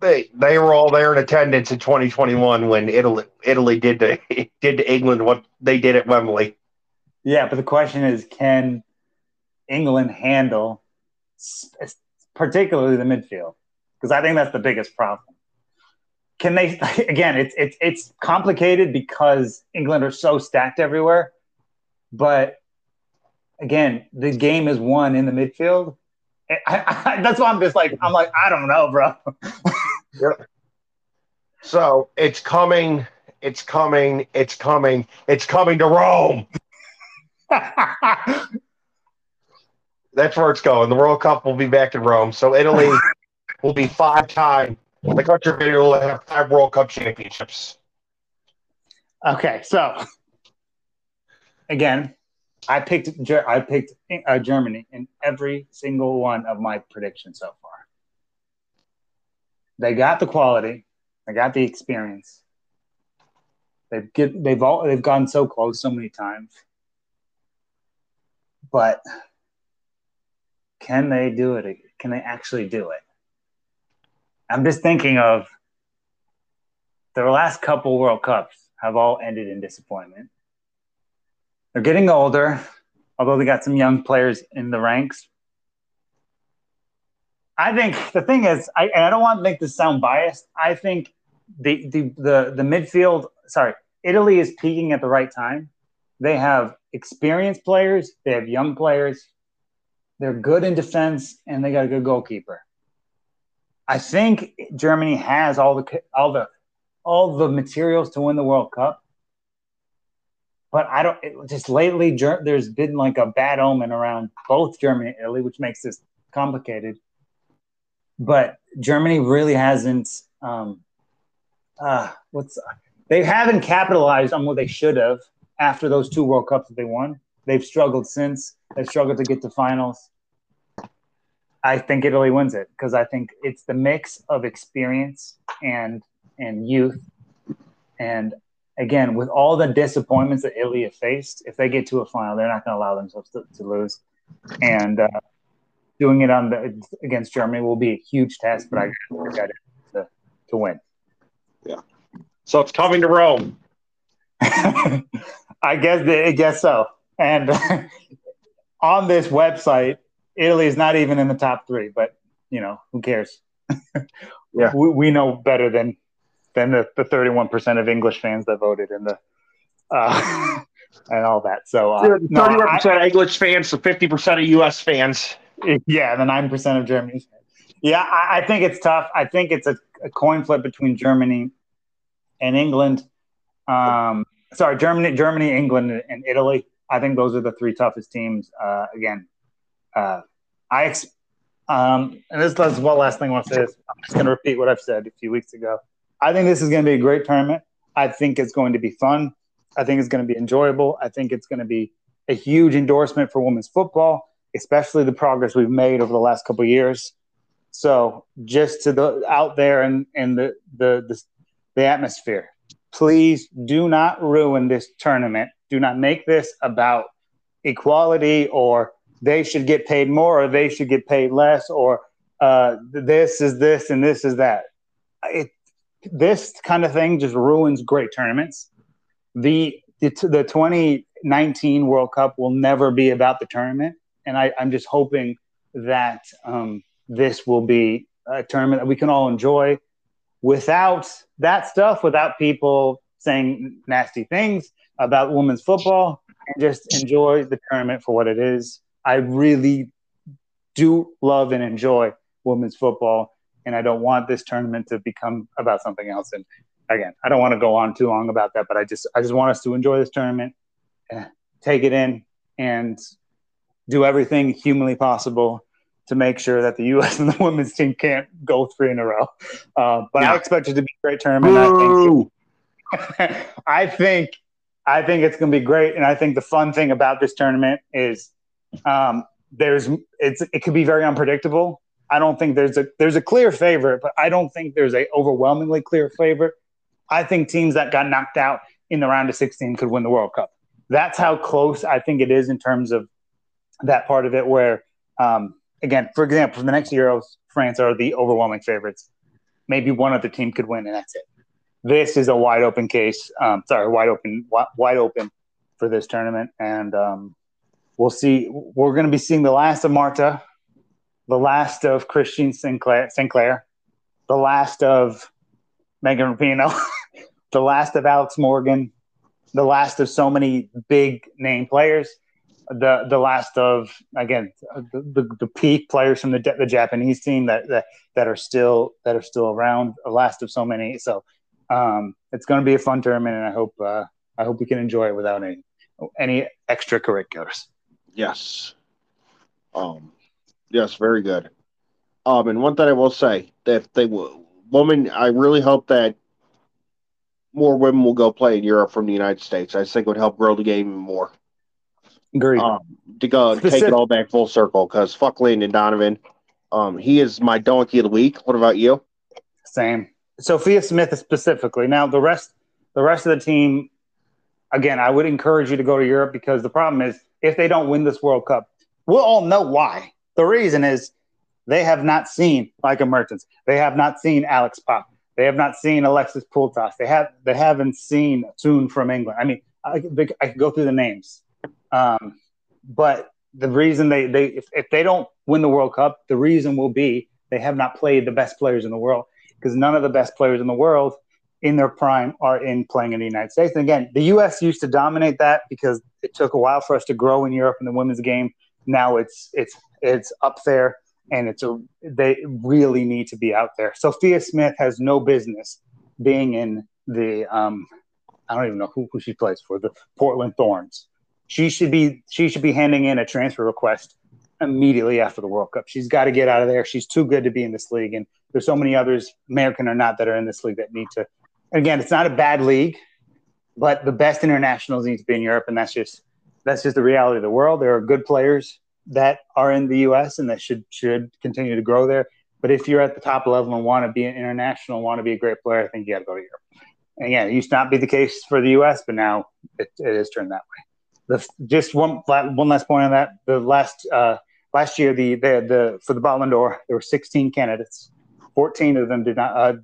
they they were all there in attendance in twenty twenty-one when Italy Italy did to did to England what they did at Wembley. Yeah, but the question is, can England handle, particularly the midfield? Because I think that's the biggest problem. Can they? Again, it's it's it's complicated because England are so stacked everywhere, but. Again, the game is won in the midfield. I, I, that's why I'm just like, I'm like, I don't know, bro. Yep. So it's coming, it's coming, it's coming, it's coming to Rome. That's where it's going. The World Cup will be back in Rome. So Italy will be five-time. The country will have five World Cup championships. Okay, so again. I picked I picked uh, Germany in every single one of my predictions so far. They got the quality, they got the experience. They've get, they've all they've gone so close so many times, but can they do it? Can they actually do it? I'm just thinking of their last couple World Cups have all ended in disappointment. They're getting older, although they got some young players in the ranks. I think the thing is, I, and I don't want to make this sound biased, I think the, the, the, the midfield, sorry, Italy is peaking at the right time. They have experienced players. They have young players. They're good in defense, and they got a good goalkeeper. I think Germany has all the all the, all the materials to win the World Cup. But I don't. It, just lately, Ger- there's been like a bad omen around both Germany and Italy, which makes this complicated. But Germany really hasn't. Um, uh, what's they haven't capitalized on what they should have after those two World Cups that they won. They've struggled since. They've struggled to get to finals. I think Italy wins it because I think it's the mix of experience and and youth and. Again, with all the disappointments that Italy have faced, if they get to a final, they're not going to allow themselves to, to lose. And uh, doing it on the, against Germany will be a huge test, but I got it to, to win. Yeah. So it's coming to Rome. I guess I guess so. And on this website, Italy is not even in the top three, but, you know, who cares? Yeah, we, we know better than – Then the, the thirty-one percent of English fans that voted in the uh, and all that. So uh, thirty-one percent no, I, of English fans, so fifty percent of U S fans. Yeah, the nine percent of Germany fans. Yeah, I, I think it's tough. I think it's a, a coin flip between Germany and England. Um, sorry, Germany, Germany, England, and Italy. I think those are the three toughest teams. Uh, again, uh, I ex- um, and this is one last thing I want to say. Is I'm just going to repeat what I've said a few weeks ago. I think this is going to be a great tournament. I think it's going to be fun. I think it's going to be enjoyable. I think it's going to be a huge endorsement for women's football, especially the progress we've made over the last couple of years. So just to the out there and, and the, the, the, the atmosphere, please do not ruin this tournament. Do not make this about equality or they should get paid more or they should get paid less or uh, this is this and this is that. It, This kind of thing just ruins great tournaments. The it's the twenty nineteen World Cup will never be about the tournament. And I, I'm just hoping that um, this will be a tournament that we can all enjoy without that stuff, without people saying nasty things about women's football, and just enjoy the tournament for what it is. I really do love and enjoy women's football, and I don't want this tournament to become about something else. And again, I don't want to go on too long about that, but I just I just want us to enjoy this tournament, take it in, and do everything humanly possible to make sure that the U S and the women's team can't go three in a row. Uh, but yeah. I expect it to be a great tournament. I think, I think I think it's going to be great, and I think the fun thing about this tournament is um, there's it's it could be very unpredictable. I don't think there's a there's a clear favorite, but I don't think there's a overwhelmingly clear favorite. I think teams that got knocked out in the round of sixteen could win the World Cup. That's how close I think it is in terms of that part of it where, um, again, for example, for the next Euros, France are the overwhelming favorites. Maybe one other team could win, and that's it. This is a wide open case. Um, sorry, wide open, wide, wide open for this tournament. And um, we'll see. We're going to be seeing the last of Marta, the last of Christine Sinclair, Sinclair the last of Megan Rapinoe, the last of Alex Morgan, the last of so many big name players, the the last of, again, the, the, the peak players from the the Japanese team that, that that are still that are still around, the last of so many. So um, it's going to be a fun tournament, and I hope uh, I hope we can enjoy it without any any extracurriculars. Yes. Um. Yes, very good. Um, and one thing I will say that they will, women, I really hope that more women will go play in Europe from the United States. I think it would help grow the game even more. Agreed. Um, to go Specific- take it all back full circle, because fuck Landon Donovan. Um, he is my donkey of the week. What about you? Same. Sophia Smith specifically. Now the rest, the rest of the team. Again, I would encourage you to go to Europe, because the problem is if they don't win this World Cup, we'll all know why. The reason is they have not seen Laika Mertens. They have not seen Alex Pop. They have not seen Alexis Poultas. They have they haven't seen Toon from England. I mean, I, I could go through the names, um, but the reason they they if, if they don't win the World Cup, the reason will be they have not played the best players in the world, because none of the best players in the world in their prime are in playing in the United States. And again, the U S used to dominate that because it took a while for us to grow in Europe in the women's game. Now it's it's it's up there, and it's a, they really need to be out there. Sophia Smith has no business being in the um, I don't even know who, who she plays for, the Portland Thorns. She should be she should be handing in a transfer request immediately after the World Cup. She's got to get out of there. She's too good to be in this league, and there's so many others, American or not, that are in this league that need to. Again, it's not a bad league, but the best internationals need to be in Europe, and that's just. That's just the reality of the world. There are good players that are in the U S and that should should continue to grow there. But if you're at the top level and want to be an international, want to be a great player, I think you got to go to Europe. And yeah, it used to not be the case for the U S, but now it, it is turned that way. The, just one one last point on that. The last uh, last year, the, the the for the Ballon d'Or, there were sixteen candidates. Fourteen of them did not. Uh,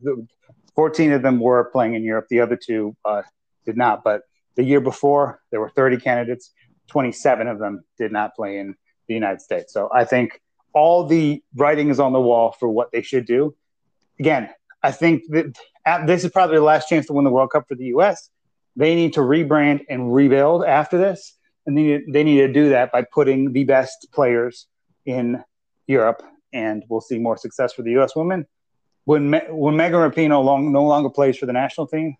Fourteen of them were playing in Europe. The other two uh, did not. But the year before, there were thirty candidates. twenty-seven of them did not play in the United States. So I think all the writing is on the wall for what they should do. Again, I think that this is probably the last chance to win the World Cup for the U S. They need to rebrand and rebuild after this. And they need, they need to do that by putting the best players in Europe. And we'll see more success for the U S women. When, Me- when Megan Rapinoe long, no longer plays for the national team,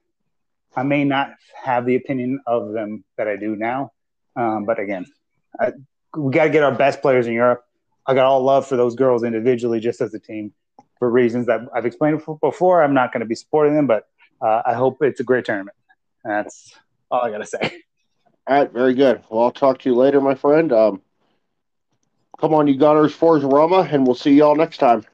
I may not have the opinion of them that I do now. Um, but again, I, we got to get our best players in Europe. I got all love for those girls individually, just as a team, for reasons that I've explained before. I'm not going to be supporting them, but uh, I hope it's a great tournament. That's all I got to say. All right, very good. Well, I'll talk to you later, my friend. Um, come on, you Gunners, Forza Roma, and we'll see you all next time.